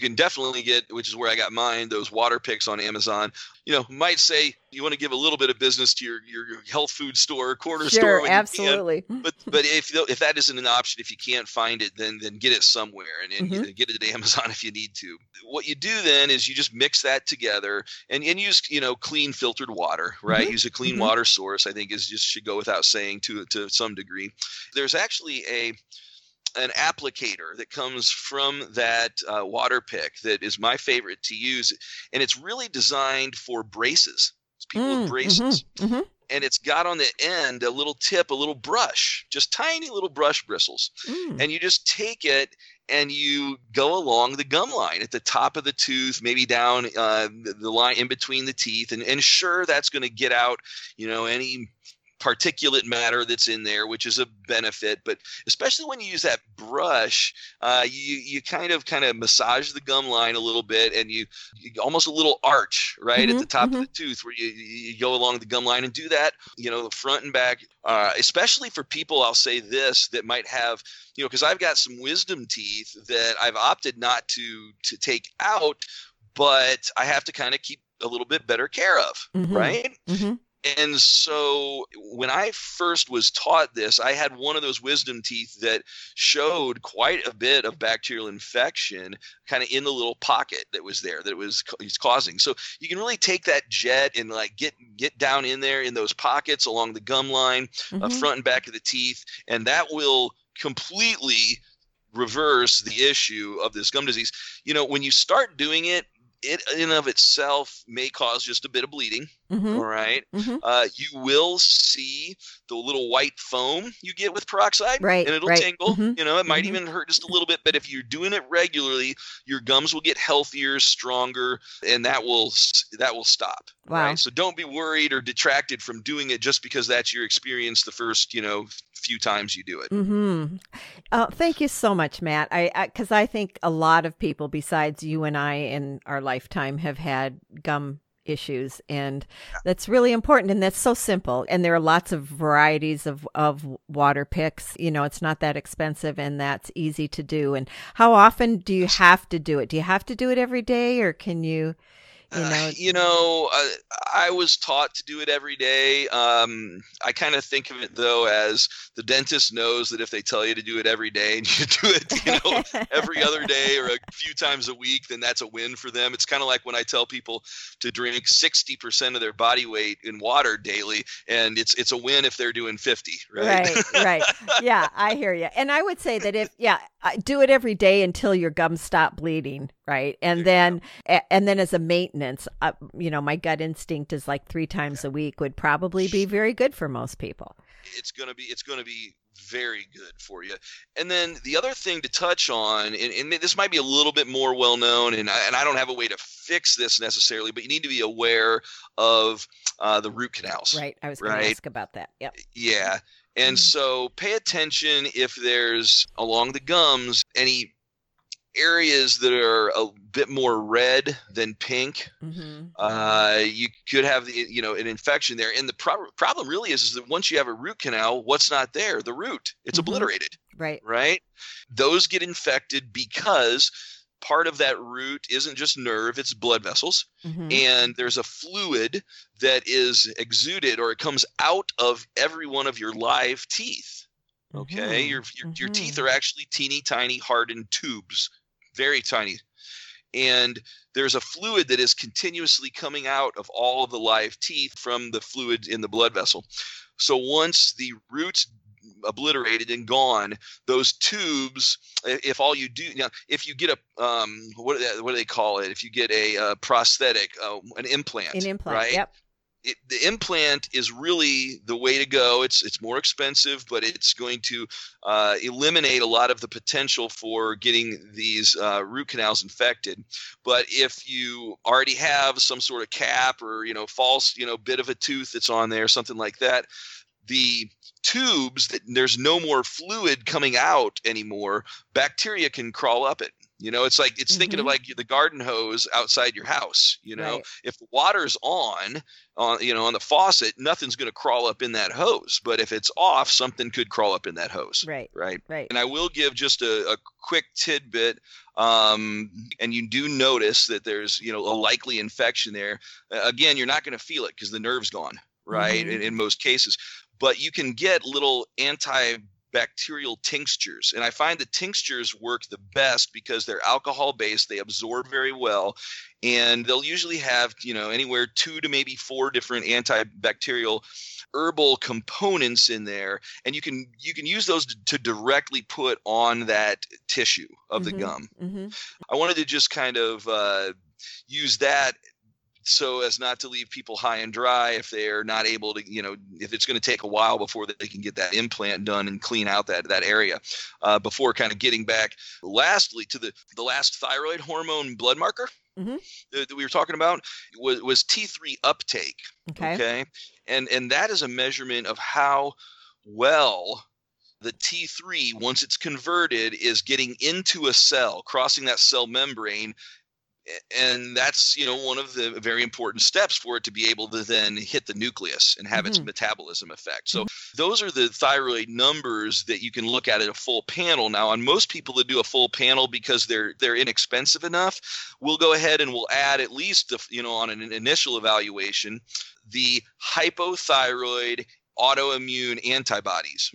can definitely get, which is where I got mine, those water picks on Amazon. You know, might say you want to give a little bit of business to your health food store, corner store. Sure, absolutely. But if that isn't an option, if you can't find it, then get it somewhere and get it at Amazon if you need to. What you do then is you just mix that together and use, you know, clean filtered water, right? Mm-hmm. Use a clean water source, I think should go without saying to some degree. There's actually an applicator that comes from that water pick that is my favorite to use. And it's really designed for braces. It's people with braces. Mm-hmm, mm-hmm. And it's got on the end a little tip, a little brush, just tiny little brush bristles. Mm. And you just take it and you go along the gum line at the top of the tooth, maybe down the line in between the teeth. And sure, that's going to get out, you know, any particulate matter that's in there, which is a benefit, but especially when you use that brush, you kind of massage the gum line a little bit, and you almost a little arch right at the top of the tooth where you go along the gum line, and do that, you know, front and back, especially for people, I'll say this, that might have, you know, because I've got some wisdom teeth that I've opted not to take out, but I have to kind of keep a little bit better care of, right? Mm-hmm. And so when I first was taught this, I had one of those wisdom teeth that showed quite a bit of bacterial infection kind of in the little pocket that was there that it was causing. So you can really take that jet and like get down in there in those pockets along the gum line, front and back of the teeth, and that will completely reverse the issue of this gum disease. You know, when you start doing it, it in and of itself may cause just a bit of bleeding, all right? Mm-hmm. You will see the little white foam you get with peroxide, right, and it'll tingle. Mm-hmm. You know, it might even hurt just a little bit, but if you're doing it regularly, your gums will get healthier, stronger, and that will stop, wow. Right? So don't be worried or detracted from doing it just because that's your experience the first, you know, few times you do it. Mm-hmm. Thank you so much, Matt. Because I think a lot of people besides you and I in our lifetime have had gum issues, and that's really important, and that's so simple. And there are lots of varieties of water picks. You know, it's not that expensive, and that's easy to do. And how often do you have to do it? Do you have to do it every day, or can you... I was taught to do it every day. I kind of think of it, though, as the dentist knows that if they tell you to do it every day and you do it, you know, every other day or a few times a week, then that's a win for them. It's kind of like when I tell people to drink 60% of their body weight in water daily, and it's a win if they're doing 50, right? Right. Yeah, I hear you. And I would say that do it every day until your gums stop bleeding, right? And then as a maintenance, you know, my gut instinct is like 3 times a week would probably be very good for most people. It's going to be very good for you. And then the other thing to touch on, and this might be a little bit more well known, and I don't have a way to fix this necessarily, but you need to be aware of the root canals. Right. I was going to ask about that. Yep. Yeah. And so pay attention if there's along the gums any areas that are a bit more red than pink. You could have an infection there. And the problem really is that once you have a root canal, what's not there? The root. It's obliterated. Right. Right? Those get infected because part of that root isn't just nerve, it's blood vessels. And there's a fluid that is exuded, or it comes out of every one of your live teeth. Okay. Your teeth are actually teeny tiny hardened tubes, very tiny. And there's a fluid that is continuously coming out of all of the live teeth from the fluid in the blood vessel. So once the root's obliterated and gone, those tubes, if all you do now, if you get a what do they call it, if you get a prosthetic, an implant, right? Yep. The implant is really the way to go. It's more expensive, but it's going to eliminate a lot of the potential for getting these root canals infected. But if you already have some sort of cap or, you know, false, you know, bit of a tooth that's on there, something like that, the tubes that there's no more fluid coming out anymore, bacteria can crawl up it. You know, it's like, it's thinking of like the garden hose outside your house. You know, right. If the water's on, you know, on the faucet, nothing's going to crawl up in that hose. But if it's off, something could crawl up in that hose. Right. Right. Right. And I will give just a quick tidbit. And you do notice that there's, you know, a likely infection there. Again, you're not going to feel it because the nerve's gone. Right. Mm-hmm. In most cases, but you can get little antibacterial tinctures. And I find the tinctures work the best because they're alcohol-based, they absorb very well, and they'll usually have, you know, anywhere 2 to maybe 4 different antibacterial herbal components in there. And you can use those to directly put on that tissue of the gum. Mm-hmm. I wanted to just kind of use that so as not to leave people high and dry if they're not able to, you know, if it's going to take a while before they can get that implant done and clean out that area, before kind of getting back lastly to the last thyroid hormone blood marker that we were talking about was T3 uptake. Okay. And that is a measurement of how well the T3, once it's converted, is getting into a cell, crossing that cell membrane. And that's, you know, one of the very important steps for it to be able to then hit the nucleus and have its metabolism effect. So those are the thyroid numbers that you can look at a full panel. Now, on most people that do a full panel, because they're inexpensive enough, we'll go ahead and we'll add at least, you know, on an initial evaluation, the hypothyroid autoimmune antibodies,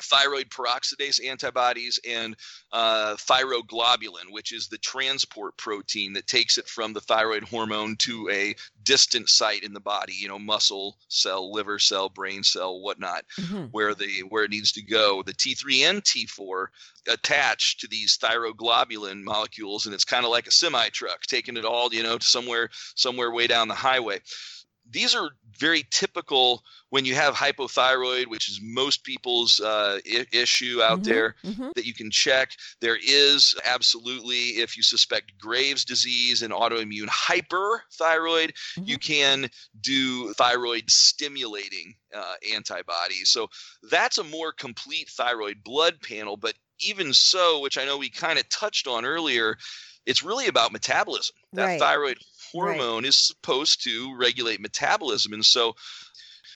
thyroid peroxidase antibodies, and thyroglobulin, which is the transport protein that takes it from the thyroid hormone to a distant site in the body, you know, muscle cell, liver cell, brain cell, whatnot, where it needs to go. The T3 and T4 attach to these thyroglobulin molecules, and it's kind of like a semi truck taking it all, you know, to somewhere way down the highway. These are very typical when you have hypothyroid, which is most people's issue out there that you can check. There is absolutely, if you suspect Graves' disease and autoimmune hyperthyroid, you can do thyroid stimulating antibodies. So that's a more complete thyroid blood panel. But even so, which I know we kind of touched on earlier, it's really about metabolism. That thyroid hormone is supposed to regulate metabolism. And so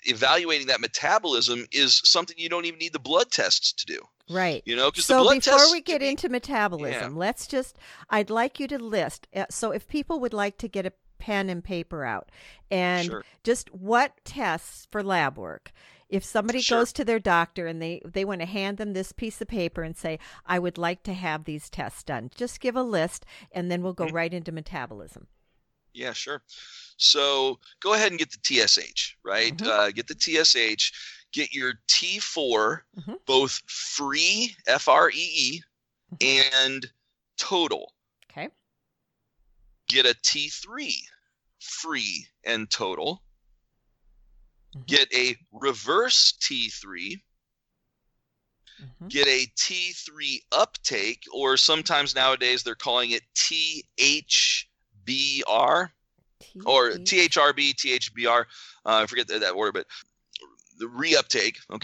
evaluating that metabolism is something you don't even need the blood tests to do. Right. You know, because the blood tests. So before we get into metabolism, let's just, I'd like you to list. So if people would like to get a pen and paper out and just what tests for lab work. If somebody goes to their doctor and they want to hand them this piece of paper and say, I would like to have these tests done, just give a list and then we'll go right into metabolism. Yeah, sure. So go ahead and get the TSH, right? Get the TSH, get your T4, both free, F-R-E-E, and total. Okay. Get a T3, free and total. Get a reverse T3, get a T3 uptake, or sometimes nowadays they're calling it THBR or THRB, THBR. I forget that word, but the reuptake, of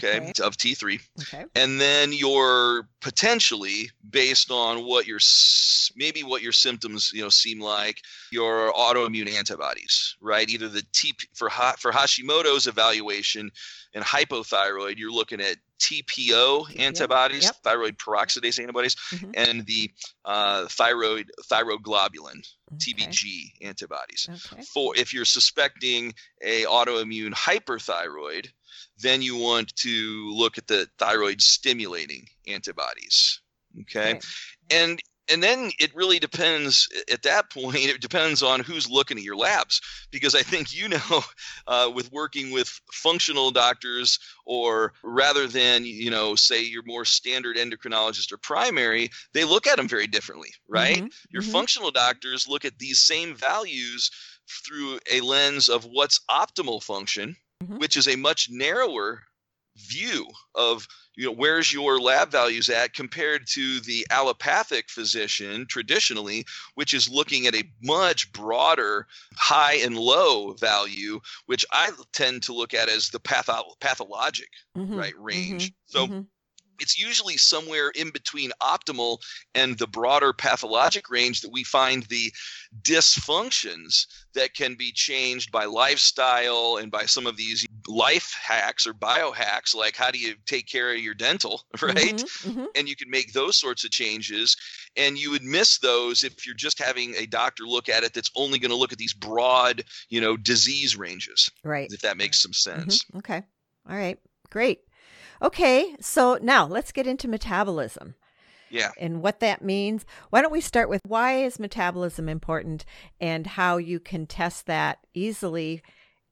T3. Okay. And then you're potentially, based on what your symptoms, you know, seem like, your autoimmune antibodies, right? Either the for Hashimoto's evaluation and hypothyroid, you're looking at TPO antibodies, thyroid peroxidase antibodies, and the thyroglobulin, TBG antibodies. Okay. For if you're suspecting a autoimmune hyperthyroid, then you want to look at the thyroid stimulating antibodies. Okay. And then it really depends at that point. It depends on who's looking at your labs, because I think, you know, with working with functional doctors, or rather than, you know, say your more standard endocrinologist or primary, they look at them very differently, right? Your functional doctors look at these same values through a lens of what's optimal function, which is a much narrower view of, you know, where's your lab values at compared to the allopathic physician traditionally, which is looking at a much broader high and low value, which I tend to look at as the pathologic range. So it's usually somewhere in between optimal and the broader pathologic range that we find the dysfunctions that can be changed by lifestyle and by some of these life hacks or biohacks, like how do you take care of your dental, right? Mm-hmm, mm-hmm. And you can make those sorts of changes. And you would miss those if you're just having a doctor look at it that's only going to look at these broad, you know, disease ranges, right? If that makes some sense. Mm-hmm. Okay. All right. Great. Okay. So now let's get into metabolism. Yeah. And what that means. Why don't we start with why is metabolism important and how you can test that easily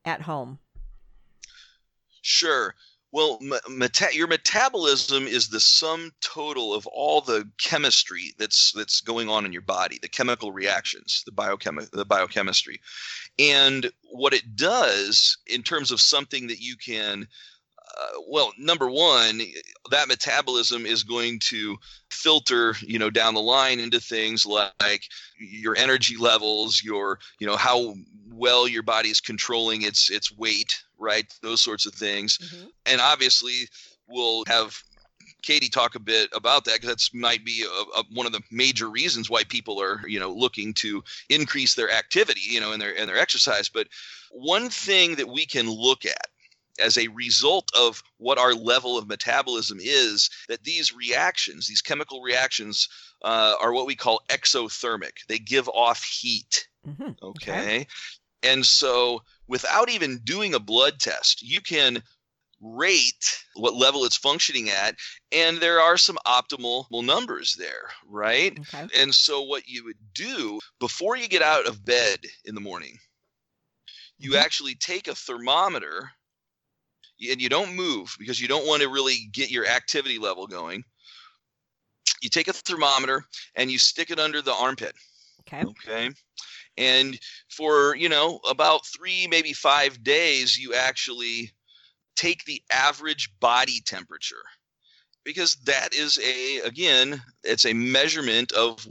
at home? Sure. Well, your metabolism is the sum total of all the chemistry that's going on in your body, the chemical reactions, the biochemistry. And what it does in terms of something that you can well, number one, that metabolism is going to filter, you know, down the line into things like your energy levels, your, you know, how well your body is controlling its weight, right? Those sorts of things. Mm-hmm. And obviously we'll have Katie talk a bit about that, because that's might be one of the major reasons why people are, you know, looking to increase their activity, you know, and their exercise. But one thing that we can look at as a result of what our level of metabolism is, that these reactions, these chemical reactions, are what we call exothermic. They give off heat. Mm-hmm. Okay. And so without even doing a blood test, you can rate what level it's functioning at, and there are some optimal numbers there, right? Okay. And so what you would do before you get out of bed in the morning, you mm-hmm. actually take a thermometer. And you don't move because you don't want to really get your activity level going. You take a thermometer and you stick it under the armpit. Okay. Okay. And for, you know, about 3, maybe 5 days, you actually take the average body temperature, because that is again, it's a measurement of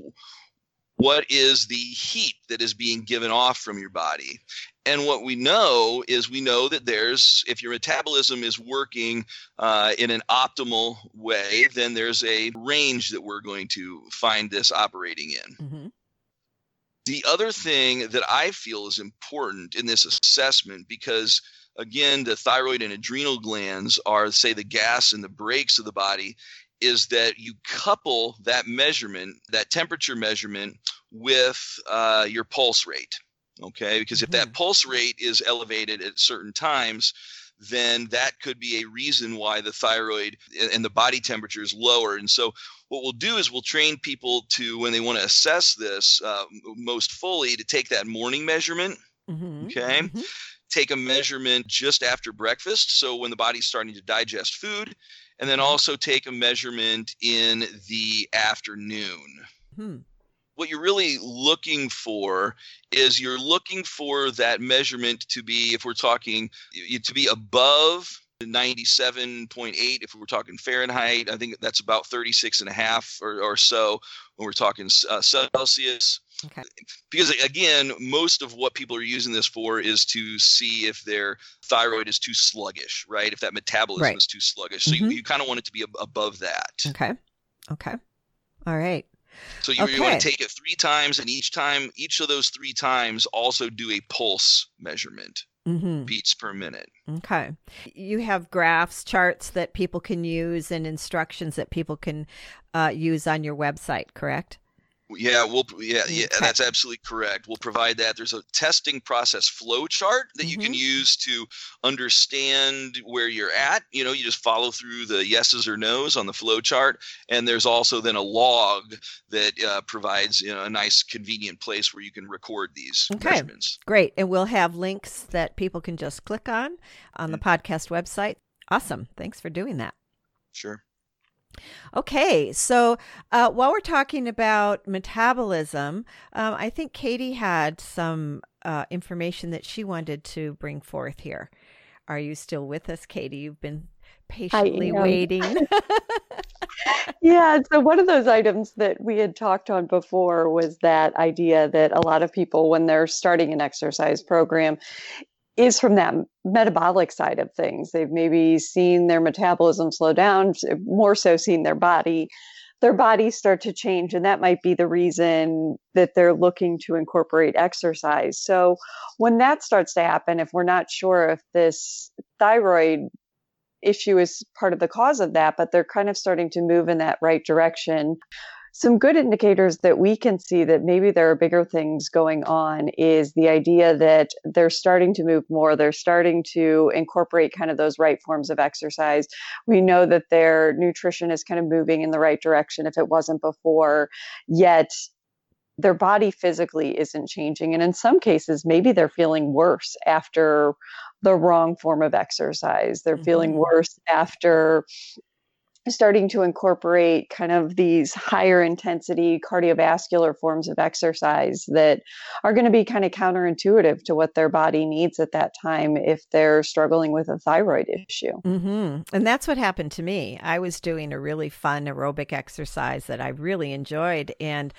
what is the heat that is being given off from your body. And what we know is that if your metabolism is working in an optimal way, then there's a range that we're going to find this operating in. Mm-hmm. The other thing that I feel is important in this assessment, because again, the thyroid and adrenal glands are, say, the gas and the brakes of the body, is that you couple that measurement, that temperature measurement, with your pulse rate. Okay, because if that pulse rate is elevated at certain times, then that could be a reason why the thyroid and the body temperature is lower. And so what we'll do is we'll train people to, when they want to assess this most fully, to take that morning measurement. Mm-hmm. Okay, mm-hmm. Take a measurement just after breakfast, so when the body's starting to digest food, and then also take a measurement in the afternoon. Mm-hmm. What you're really looking for is that measurement to be, if we're talking, to be above 97.8. If we're talking Fahrenheit, I think that's about 36.5 or so when we're talking Celsius. Okay. Because again, most of what people are using this for is to see if their thyroid is too sluggish, right? If that metabolism is too sluggish. So you kind of want it to be above that. Okay. Okay. All right. So you want to take it 3 times, and each of those 3 times, also do a pulse measurement, beats per minute. Okay. You have graphs, charts that people can use, and instructions that people can use on your website, correct? Yeah, that's absolutely correct. We'll provide that. There's a testing process flow chart that you can use to understand where you're at. You know, you just follow through the yeses or nos on the flow chart. And there's also then a log that provides, you know, a nice convenient place where you can record these measurements. Great. And we'll have links that people can just click on the podcast website. Awesome. Thanks for doing that. Sure. Okay, so while we're talking about metabolism, I think Katie had some information that she wanted to bring forth here. Are you still with us, Katie? You've been patiently waiting. Yeah, so one of those items that we had talked on before was that idea that a lot of people, when they're starting an exercise program, is from that metabolic side of things. They've maybe seen their metabolism slow down, more so seen their bodies start to change. And that might be the reason that they're looking to incorporate exercise. So when that starts to happen, if we're not sure if this thyroid issue is part of the cause of that, but they're kind of starting to move in that right direction. Some good indicators that we can see that maybe there are bigger things going on is the idea that they're starting to move more. They're starting to incorporate kind of those right forms of exercise. We know that their nutrition is kind of moving in the right direction if it wasn't before, yet their body physically isn't changing. And in some cases, maybe they're feeling worse after the wrong form of exercise. They're feeling worse after starting to incorporate kind of these higher intensity cardiovascular forms of exercise that are going to be kind of counterintuitive to what their body needs at that time if they're struggling with a thyroid issue. Mm-hmm. And that's what happened to me. I was doing a really fun aerobic exercise that I really enjoyed, and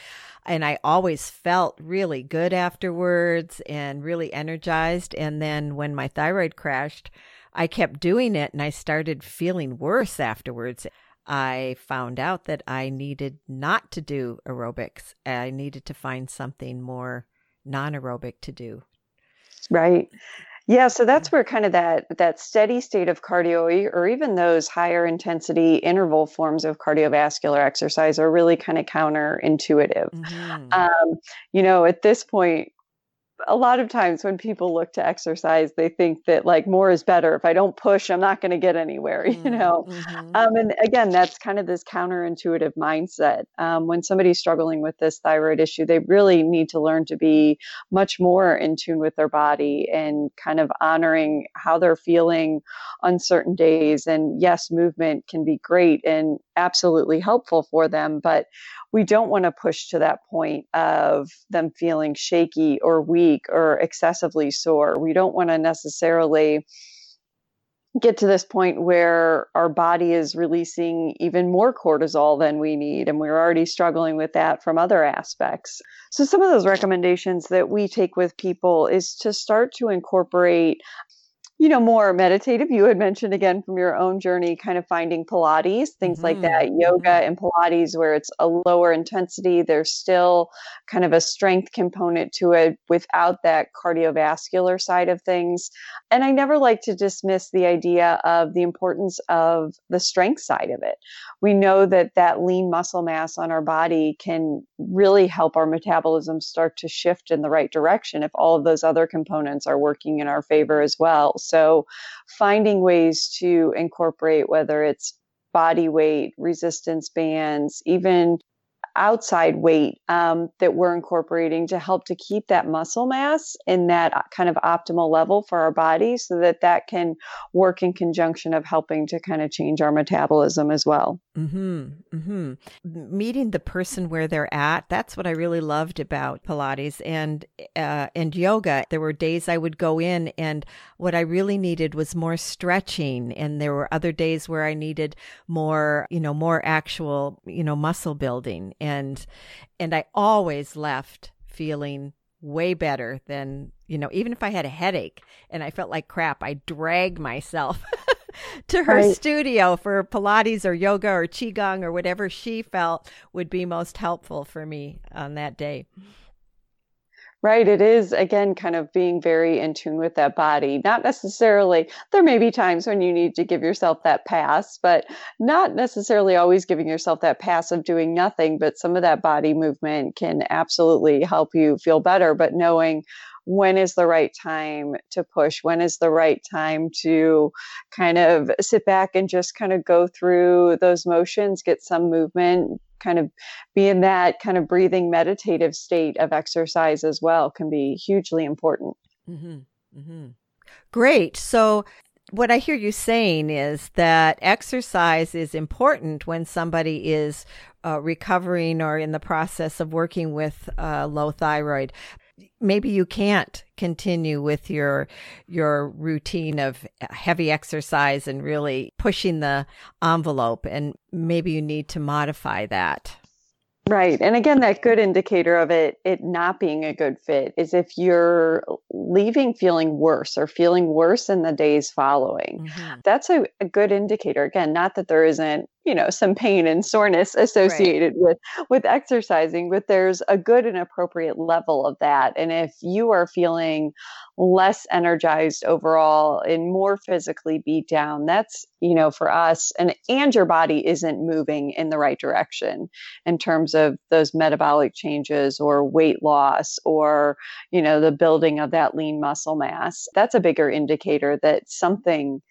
I always felt really good afterwards and really energized. And then when my thyroid crashed, I kept doing it and I started feeling worse afterwards. I found out that I needed not to do aerobics. I needed to find something more non-aerobic to do. Right. Yeah. So that's where kind of that steady state of cardio or even those higher intensity interval forms of cardiovascular exercise are really kind of counterintuitive. Mm-hmm. At this point, a lot of times when people look to exercise, they think that like more is better. If I don't push, I'm not going to get anywhere, Mm-hmm. And again, that's kind of this counterintuitive mindset. When somebody's struggling with this thyroid issue, they really need to learn to be much more in tune with their body and kind of honoring how they're feeling on certain days. And yes, movement can be great and absolutely helpful for them, but we don't want to push to that point of them feeling shaky or weak or excessively sore. We don't want to necessarily get to this point where our body is releasing even more cortisol than we need, and we're already struggling with that from other aspects. So some of those recommendations that we take with people is to start to incorporate more meditative. You had mentioned again from your own journey, kind of finding Pilates, things like that, yoga and Pilates, where it's a lower intensity. There's still kind of a strength component to it without that cardiovascular side of things. And I never like to dismiss the idea of the importance of the strength side of it. We know that lean muscle mass on our body can really help our metabolism start to shift in the right direction if all of those other components are working in our favor as well. So finding ways to incorporate, whether it's body weight, resistance bands, even outside weight that we're incorporating to help to keep that muscle mass in that kind of optimal level for our body so that can work in conjunction of helping to kind of change our metabolism as well. Mm-hmm. Mm-hmm. Meeting the person where they're at, that's what I really loved about Pilates and yoga. There were days I would go in and what I really needed was more stretching. And there were other days where I needed more actual muscle building. And I always left feeling way better than, even if I had a headache and I felt like crap, I dragged myself to her studio for Pilates or yoga or Qigong or whatever she felt would be most helpful for me on that day. Right. It is, again, kind of being very in tune with that body. Not necessarily, there may be times when you need to give yourself that pass, but not necessarily always giving yourself that pass of doing nothing, but some of that body movement can absolutely help you feel better. But knowing when is the right time to push? When is the right time to kind of sit back and just kind of go through those motions, get some movement, kind of be in that kind of breathing meditative state of exercise as well can be hugely important. Mm-hmm. Mm-hmm. Great. So what I hear you saying is that exercise is important when somebody is recovering or in the process of working with low thyroid. Maybe you can't continue with your routine of heavy exercise and really pushing the envelope, and maybe you need to modify that. Right. And again, that good indicator of it not being a good fit is if you're leaving feeling worse in the days following. Mm-hmm. That's a good indicator. Again, not that there isn't, some pain and soreness associated right. with exercising, but there's a good and appropriate level of that. And if you are feeling less energized overall and more physically beat down, that's, for us, and your body isn't moving in the right direction in terms of those metabolic changes or weight loss or, the building of that lean muscle mass, that's a bigger indicator that something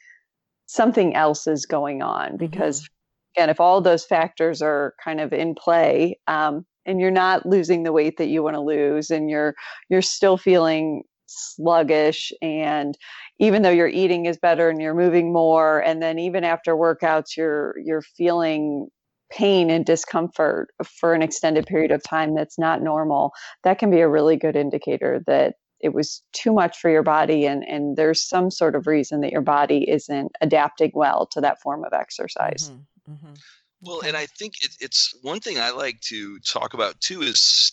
else is going on because mm-hmm. Again, if all those factors are kind of in play, and you're not losing the weight that you want to lose, and you're still feeling sluggish, and even though your eating is better and you're moving more, and then even after workouts, you're feeling pain and discomfort for an extended period of time that's not normal, that can be a really good indicator that it was too much for your body, and there's some sort of reason that your body isn't adapting well to that form of exercise. Mm-hmm. Mm-hmm. Well, and I think it's one thing I like to talk about too is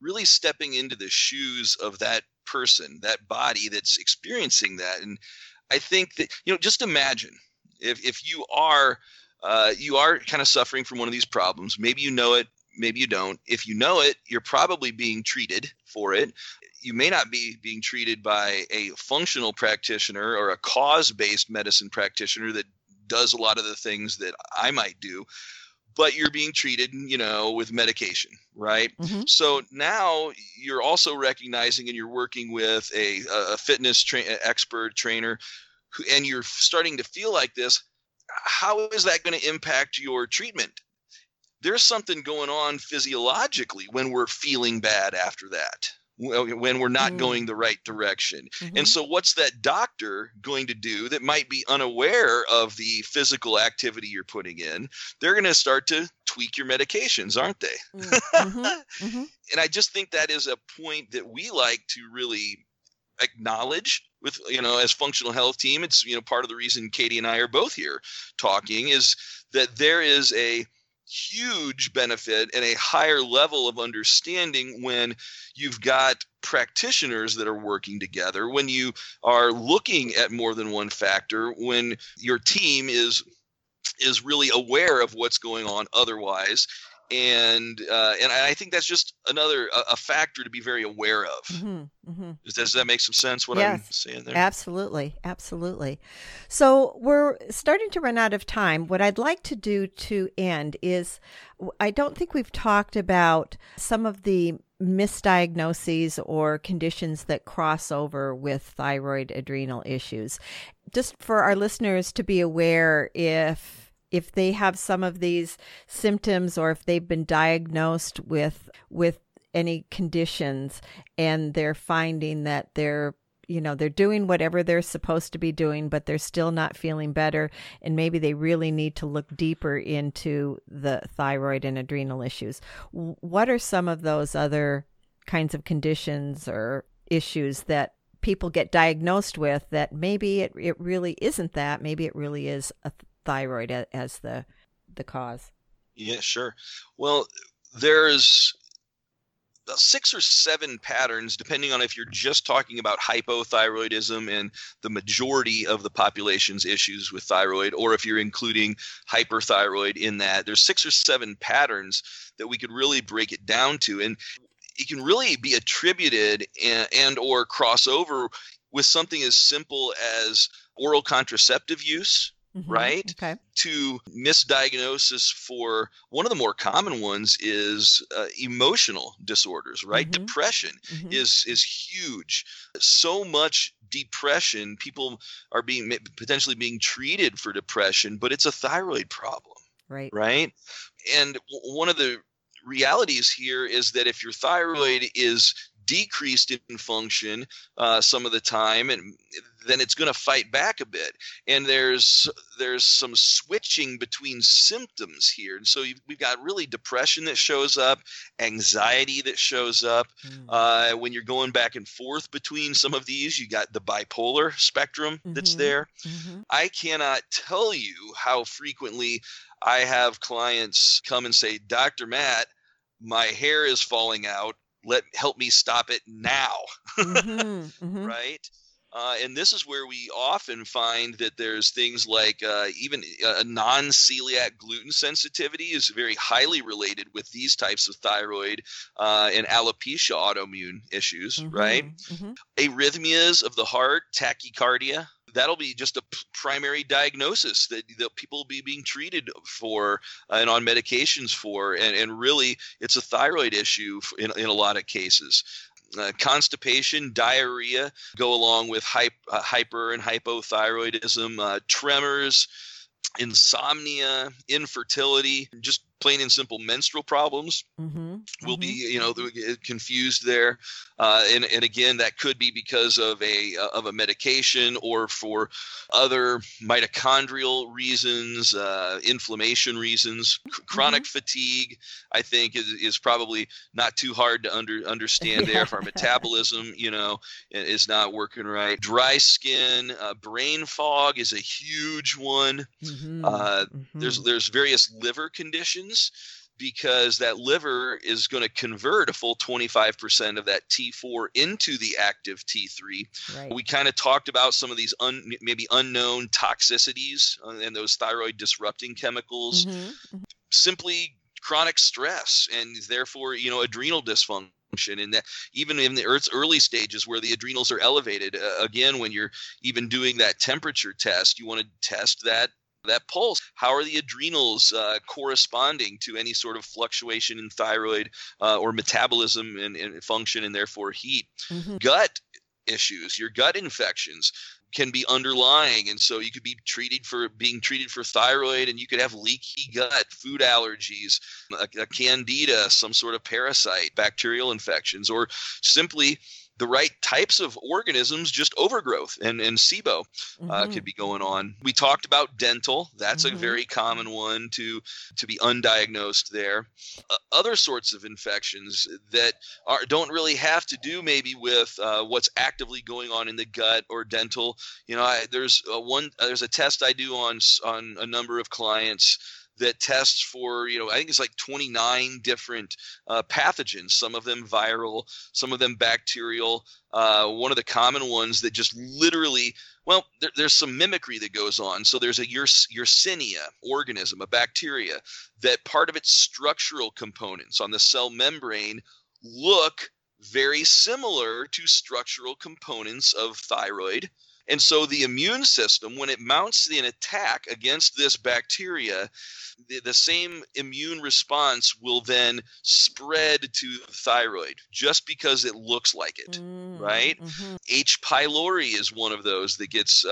really stepping into the shoes of that person, that body that's experiencing that. And I think that, just imagine if you are kind of suffering from one of these problems, maybe you know it, maybe you don't. If you know it, you're probably being treated for it. You may not be being treated by a functional practitioner or a cause-based medicine practitioner that does a lot of the things that I might do, but you're being treated, with medication, right? Mm-hmm. So now you're also recognizing and you're working with a fitness expert trainer, and you're starting to feel like this. How is that going to impact your treatment? There's something going on physiologically when we're feeling bad after that, when we're not mm-hmm. going the right direction. Mm-hmm. And so what's that doctor going to do that might be unaware of the physical activity you're putting in? They're going to start to tweak your medications, aren't they? Mm-hmm. Mm-hmm. And I just think that is a point that we like to really acknowledge with, as Functional Health Team. It's, part of the reason Katie and I are both here talking is that there is a huge benefit and a higher level of understanding when you've got practitioners that are working together, when you are looking at more than one factor, when your team is really aware of what's going on otherwise. And I think that's just another a factor to be very aware of. Mm-hmm, mm-hmm. Does that make some sense? What yes, I'm saying there? Absolutely, absolutely. So we're starting to run out of time. What I'd like to do to end is, I don't think we've talked about some of the misdiagnoses or conditions that cross over with thyroid adrenal issues. Just for our listeners to be aware, if they have some of these symptoms or if they've been diagnosed with any conditions and they're finding that they're doing whatever they're supposed to be doing, but they're still not feeling better. And maybe they really need to look deeper into the thyroid and adrenal issues. What are some of those other kinds of conditions or issues that people get diagnosed with that maybe it really isn't that? Maybe it really is a thyroid as the cause. Yeah, sure. Well, there's about 6 or 7 patterns, depending on if you're just talking about hypothyroidism and the majority of the population's issues with thyroid, or if you're including hyperthyroid in that. There's 6 or 7 patterns that we could really break it down to, and it can really be attributed and or cross over with something as simple as oral contraceptive use. Mm-hmm. Right? Okay. To misdiagnosis for one of the more common ones is emotional disorders, right? Mm-hmm. Depression mm-hmm. is huge. So much depression, people are potentially being treated for depression, but it's a thyroid problem. Right. Right. And one of the realities here is that if your thyroid is decreased in function some of the time, and then it's going to fight back a bit. And there's some switching between symptoms here. And so we've got really depression that shows up, anxiety that shows up. Mm. When you're going back and forth between some of these, you got the bipolar spectrum mm-hmm. that's there. Mm-hmm. I cannot tell you how frequently I have clients come and say, Dr. Matt, my hair is falling out. Help me stop it now. Mm-hmm, mm-hmm. Right. And this is where we often find that there's things like even a non-celiac gluten sensitivity is very highly related with these types of thyroid and alopecia autoimmune issues, mm-hmm, right? Mm-hmm. Arrhythmias of the heart, tachycardia, that'll be just a primary diagnosis that people will be being treated for and on medications for. And really, it's a thyroid issue in a lot of cases. Constipation, diarrhea go along with hyper and hypothyroidism, tremors, insomnia, infertility, just plain and simple menstrual problems, mm-hmm, will mm-hmm. be, confused there. And again, that could be because of a medication or for other mitochondrial reasons, inflammation reasons. Chronic mm-hmm. fatigue, I think, is probably not too hard to understand there. If our metabolism, is not working right. Dry skin, brain fog is a huge one. Mm-hmm. Mm-hmm. There's various liver conditions, because that liver is going to convert a full 25% of that T4 into the active T3. Right. We kind of talked about some of these maybe unknown toxicities and those thyroid disrupting chemicals, mm-hmm. Mm-hmm. Simply chronic stress and therefore, adrenal dysfunction. And that even in the Earth's early stages where the adrenals are elevated, again, when you're even doing that temperature test, you want to test that pulse. How are the adrenals corresponding to any sort of fluctuation in thyroid or metabolism and function and therefore heat? Mm-hmm. Gut issues, your gut infections can be underlying. And so you could be being treated for thyroid, and you could have leaky gut, food allergies, a candida, some sort of parasite, bacterial infections, or simply the right types of organisms, just overgrowth and SIBO mm-hmm. could be going on. We talked about dental. That's mm-hmm. a very common one to be undiagnosed there. Other sorts of infections that don't really have to do maybe with what's actively going on in the gut or dental. There's a test I do on a number of clients that tests for, I think it's like 29 different pathogens, some of them viral, some of them bacterial. One of the common ones that just literally, well, there's some mimicry that goes on. So there's a Yersinia organism, a bacteria, that part of its structural components on the cell membrane look very similar to structural components of thyroid. And so the immune system, when it mounts an attack against this bacteria, the same immune response will then spread to the thyroid just because it looks like it, right? Mm-hmm. H. pylori is one of those that gets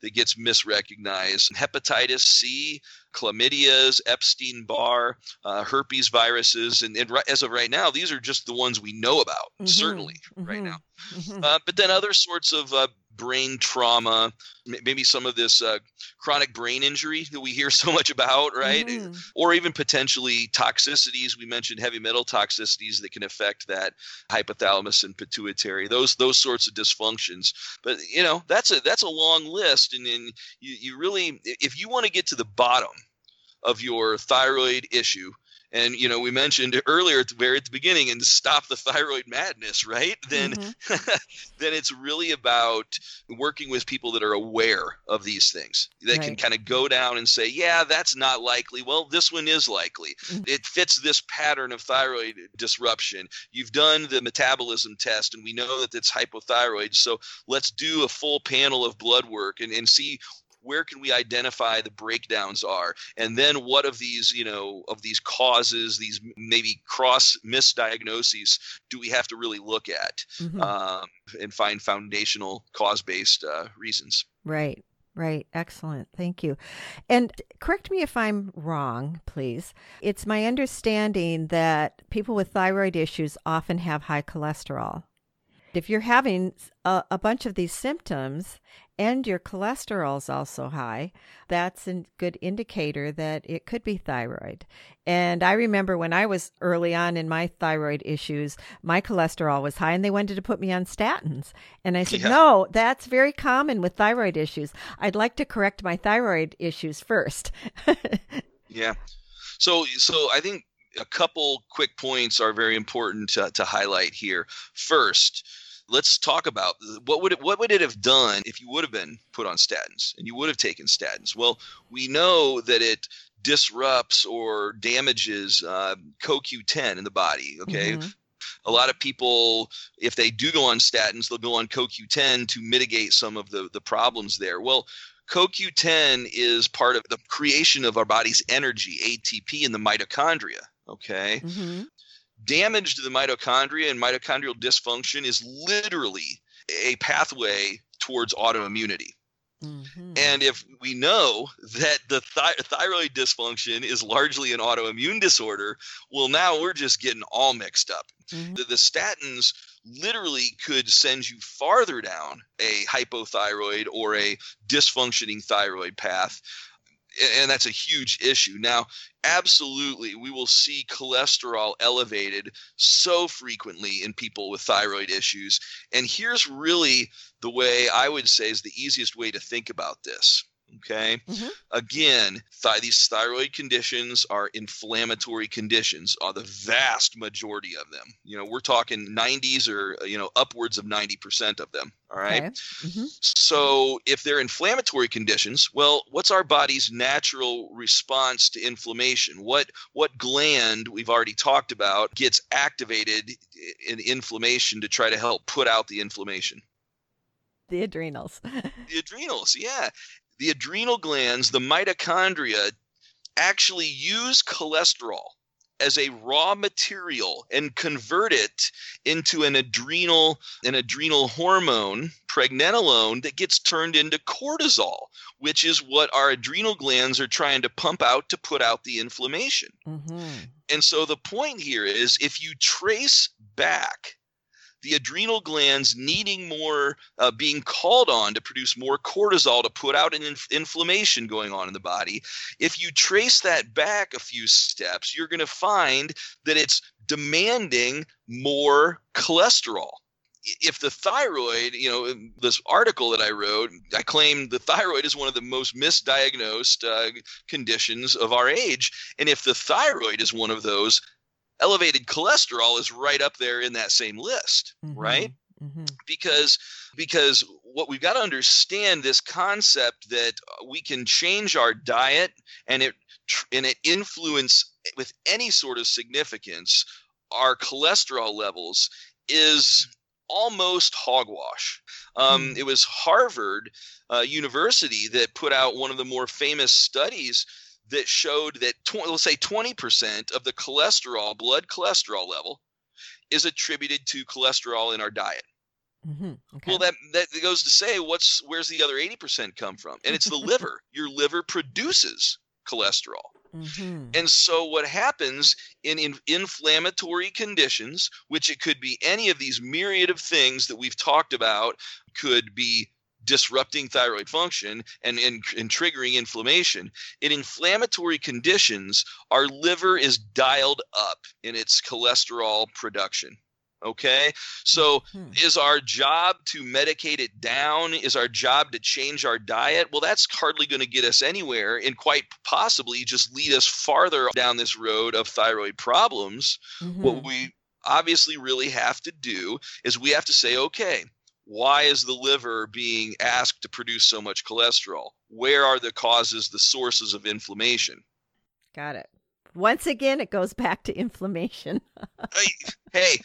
misrecognized. Hepatitis C, chlamydias, Epstein-Barr, herpes viruses. And as of right now, these are just the ones we know about, mm-hmm. certainly mm-hmm. right now. Mm-hmm. But then other sorts of brain trauma, maybe some of this chronic brain injury that we hear so much about, right? Mm-hmm. Or even potentially toxicities. We mentioned heavy metal toxicities that can affect that hypothalamus and pituitary, those sorts of dysfunctions. But, that's a long list. And then you really, if you want to get to the bottom of your thyroid issue, and, we mentioned earlier at the beginning, and Stop the Thyroid Madness, right? Then, mm-hmm. then it's really about working with people that are aware of these things. They right. can kind of go down and say, yeah, that's not likely. Well, this one is likely. Mm-hmm. It fits this pattern of thyroid disruption. You've done the metabolism test, and we know that it's hypothyroid. So let's do a full panel of blood work and see where can we identify the breakdowns are, and then what of these, of these causes, these maybe cross misdiagnoses, do we have to really look at mm-hmm. And find foundational cause-based reasons. Right. Right. Excellent. Thank you. And correct me if I'm wrong, please. It's my understanding that people with thyroid issues often have high cholesterol. If you're having a bunch of these symptoms and your cholesterol's also high, that's a good indicator that it could be thyroid. And I remember when I was early on in my thyroid issues, my cholesterol was high and they wanted to put me on statins. And I said, no, that's very common with thyroid issues. I'd like to correct my thyroid issues first. Yeah. So I think a couple quick points are very important to highlight here. First, let's talk about what would it have done if you would have been put on statins and you would have taken statins? Well, we know that it disrupts or damages CoQ10 in the body, okay? Mm-hmm. A lot of people, if they do go on statins, they'll go on CoQ10 to mitigate some of the problems there. Well, CoQ10 is part of the creation of our body's energy, ATP, in the mitochondria, okay? Mm-hmm. Damage to the mitochondria and mitochondrial dysfunction is literally a pathway towards autoimmunity. Mm-hmm. And if we know that the thyroid dysfunction is largely an autoimmune disorder, well, now we're just getting all mixed up. Mm-hmm. The statins literally could send you farther down a hypothyroid or a dysfunctioning thyroid path. And that's a huge issue. Now, absolutely, we will see cholesterol elevated so frequently in people with thyroid issues. And here's really the way I would say is the easiest way to think about this. Okay. Mm-hmm. Again, these thyroid conditions are inflammatory conditions, are the vast majority of them. You know, we're talking 90s or, you know, upwards of 90% of them. All right. Okay. Mm-hmm. So if they're inflammatory conditions, well, what's our body's natural response to inflammation? What gland we've already talked about gets activated in inflammation to try to help put out the inflammation? The adrenals. The adrenals. Yeah. The adrenal glands, the mitochondria, actually use cholesterol as a raw material and convert it into an adrenal hormone, pregnenolone, that gets turned into cortisol, which is what our adrenal glands are trying to pump out to put out the inflammation. Mm-hmm. And so the point here is, if you trace back the adrenal glands needing more, being called on to produce more cortisol to put out an inflammation going on in the body, if you trace that back a few steps, you're going to find that it's demanding more cholesterol. If the thyroid, you know, this article that I wrote, I claimed the thyroid is one of the most misdiagnosed conditions of our age. And if the thyroid is one of those, elevated cholesterol is right up there in that same list, mm-hmm. right? Mm-hmm. Because what we've got to understand, this concept that we can change our diet and it influence with any sort of significance our cholesterol levels, is almost hogwash. It was Harvard University that put out one of the more famous studies that showed that, let's say, 20% of the cholesterol, blood cholesterol level, is attributed to cholesterol in our diet. Mm-hmm. Okay. Well, that goes to say, where's the other 80% come from? And it's the liver. Your liver produces cholesterol. Mm-hmm. And so what happens in inflammatory conditions, which it could be any of these myriad of things that we've talked about, could be disrupting thyroid function and triggering inflammation. In inflammatory conditions, our liver is dialed up in its cholesterol production. Okay? So is our job to medicate it down? Is our job to change our diet? Well, that's hardly going to get us anywhere, and quite possibly just lead us farther down this road of thyroid problems. Mm-hmm. What we obviously really have to do is we have to say, okay, why is the liver being asked to produce so much cholesterol? Where are the causes, the sources of inflammation? Got it. Once again, it goes back to inflammation. Hey,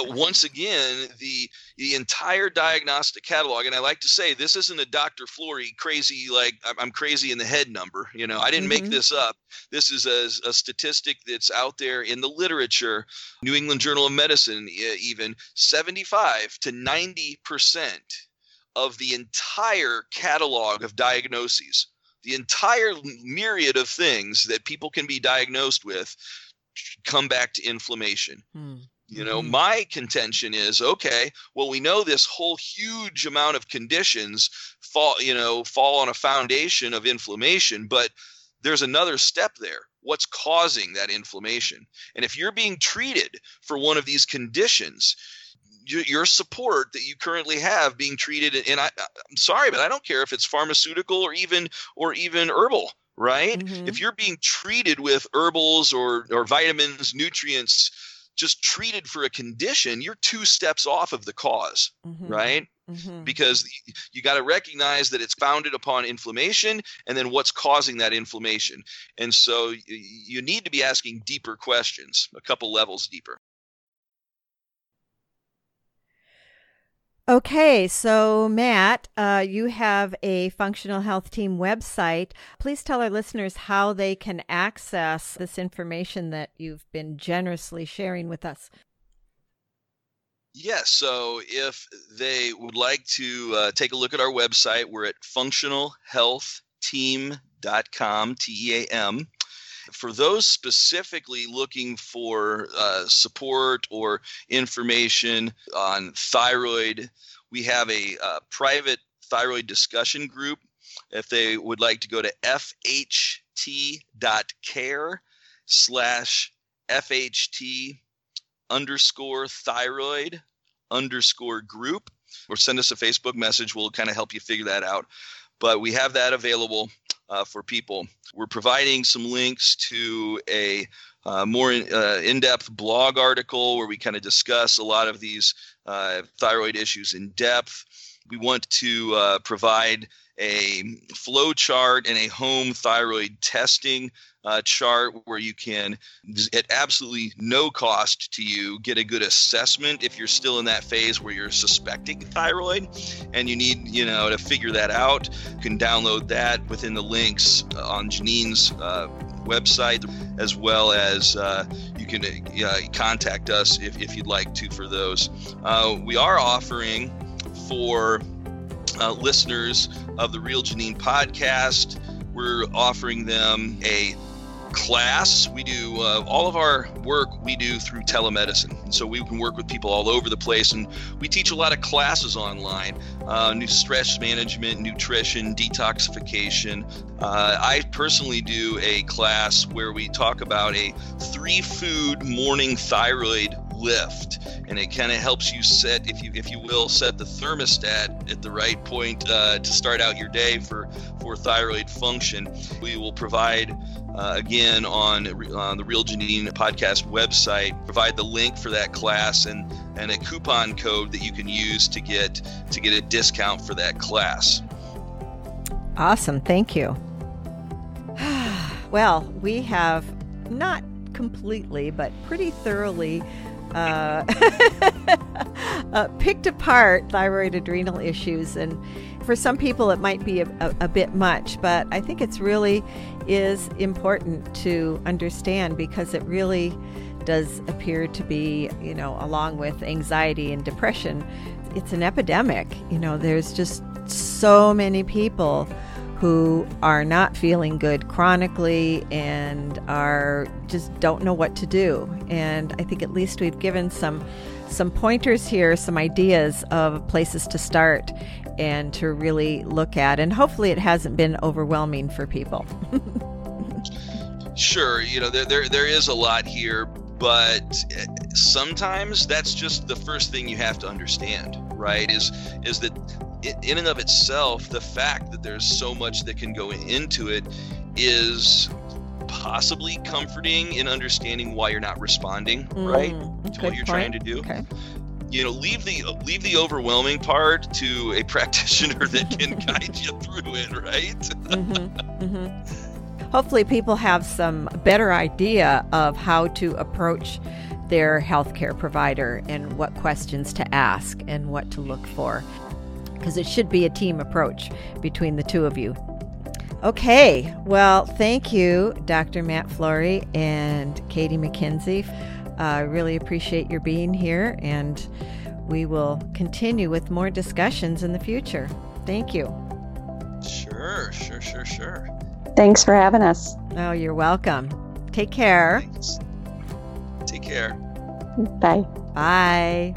once again, the entire diagnostic catalog, and I like to say this isn't a Dr. Flory crazy, like I'm crazy in the head number. You know, I didn't make this up. This is a statistic that's out there in the literature, New England Journal of Medicine, even 75 to 90% of the entire catalog of diagnoses, the entire myriad of things that people can be diagnosed with, come back to inflammation. Mm. You know, my contention is, okay, well, we know this whole huge amount of conditions fall on a foundation of inflammation, but there's another step there. What's causing that inflammation? And if you're being treated for one of these conditions, your support that you currently have being treated, and I'm sorry, but I don't care if it's pharmaceutical or even herbal, right? Mm-hmm. If you're being treated with herbals or vitamins, nutrients, just treated for a condition, you're two steps off of the cause, mm-hmm. right? Mm-hmm. Because you got to recognize that it's founded upon inflammation and then what's causing that inflammation. And so you need to be asking deeper questions, a couple levels deeper. Okay, so Matt, you have a Functional Health Team website. Please tell our listeners how they can access this information that you've been generously sharing with us. Yes, so if they would like to take a look at our website, we're at functionalhealthteam.com, T-E-A-M. For those specifically looking for support or information on thyroid, we have a private thyroid discussion group. If they would like to go to fht.care/fht_thyroid_group, or send us a Facebook message. We'll kind of help you figure that out. But we have that available for people. We're providing some links to a more in-depth blog article where we kind of discuss a lot of these thyroid issues in depth. We want to provide a flow chart and a home thyroid testing chart where you can, at absolutely no cost to you, get a good assessment if you're still in that phase where you're suspecting thyroid and you need, to figure that out. You can download that within the links on Janine's website, as well as you can contact us if you'd like to for those. We are offering for listeners of the Real Janine podcast, we're offering them a class. We do all of our work we do through telemedicine. And so we can work with people all over the place. And we teach a lot of classes online, new stress management, nutrition, detoxification. I personally do a class where we talk about a 3-food morning thyroid lift, and it kind of helps you set, if you will, set the thermostat at the right point to start out your day for thyroid function. We will provide again on the Real Janine podcast website, provide the link for that class and a coupon code that you can use to get a discount for that class. Awesome, thank you. Well, we have not completely, but pretty thoroughly picked apart thyroid adrenal issues, and for some people it might be a bit much, but I think it's really is important to understand, because it really does appear to be, along with anxiety and depression, it's an epidemic. There's just so many people who are not feeling good chronically and are just don't know what to do. And I think at least we've given some pointers here, some ideas of places to start and to really look at. And hopefully it hasn't been overwhelming for people. Sure, there is a lot here, but sometimes that's just the first thing you have to understand, right? Is that in and of itself, the fact that there's so much that can go into it is possibly comforting in understanding why you're not responding, right, to what you're trying to do. Okay. Leave the overwhelming part to a practitioner that can guide you through it, right? Mm-hmm. Mm-hmm. Hopefully people have some better idea of how to approach their healthcare provider and what questions to ask and what to look for, because it should be a team approach between the two of you. Okay, well, thank you, Dr. Matt Flory and Katie McKenzie. I really appreciate your being here, and we will continue with more discussions in the future. Thank you. Sure. Thanks for having us. Oh, you're welcome. Take care. Thanks. Take care. Bye. Bye.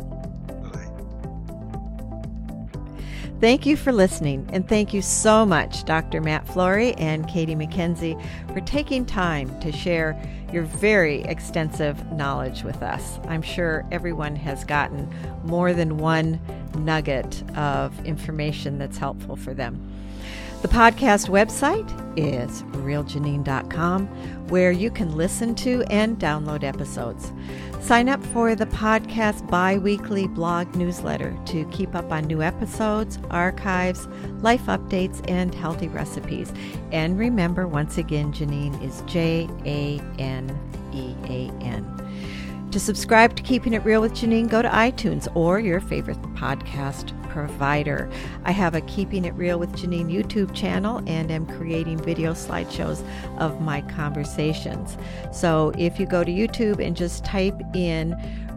Thank you for listening, and thank you so much, Dr. Matt Flory and Katie McKenzie, for taking time to share your very extensive knowledge with us. I'm sure everyone has gotten more than one nugget of information that's helpful for them. The podcast website is realjanine.com, where you can listen to and download episodes. Sign up for the podcast bi-weekly blog newsletter to keep up on new episodes, archives, life updates, and healthy recipes. And remember, once again, Janine is Janeean. To subscribe to Keeping It Real with Janine, go to iTunes or your favorite podcast provider. I have a Keeping It Real with Janine YouTube channel and am creating video slideshows of my conversations. So if you go to YouTube and just type in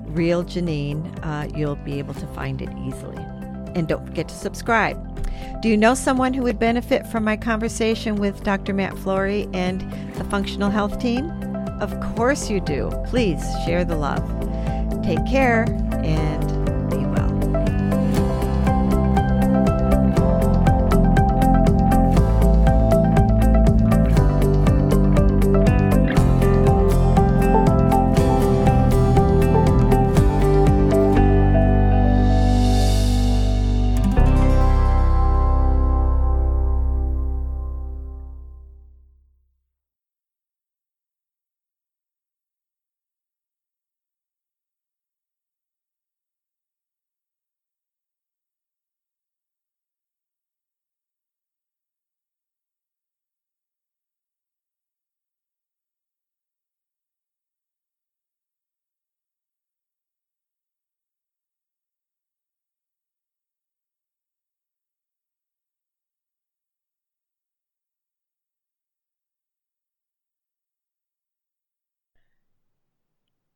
Real Janine, you'll be able to find it easily. And don't forget to subscribe. Do you know someone who would benefit from my conversation with Dr. Matt Flory and the Functional Health Team? Of course you do. Please share the love. Take care and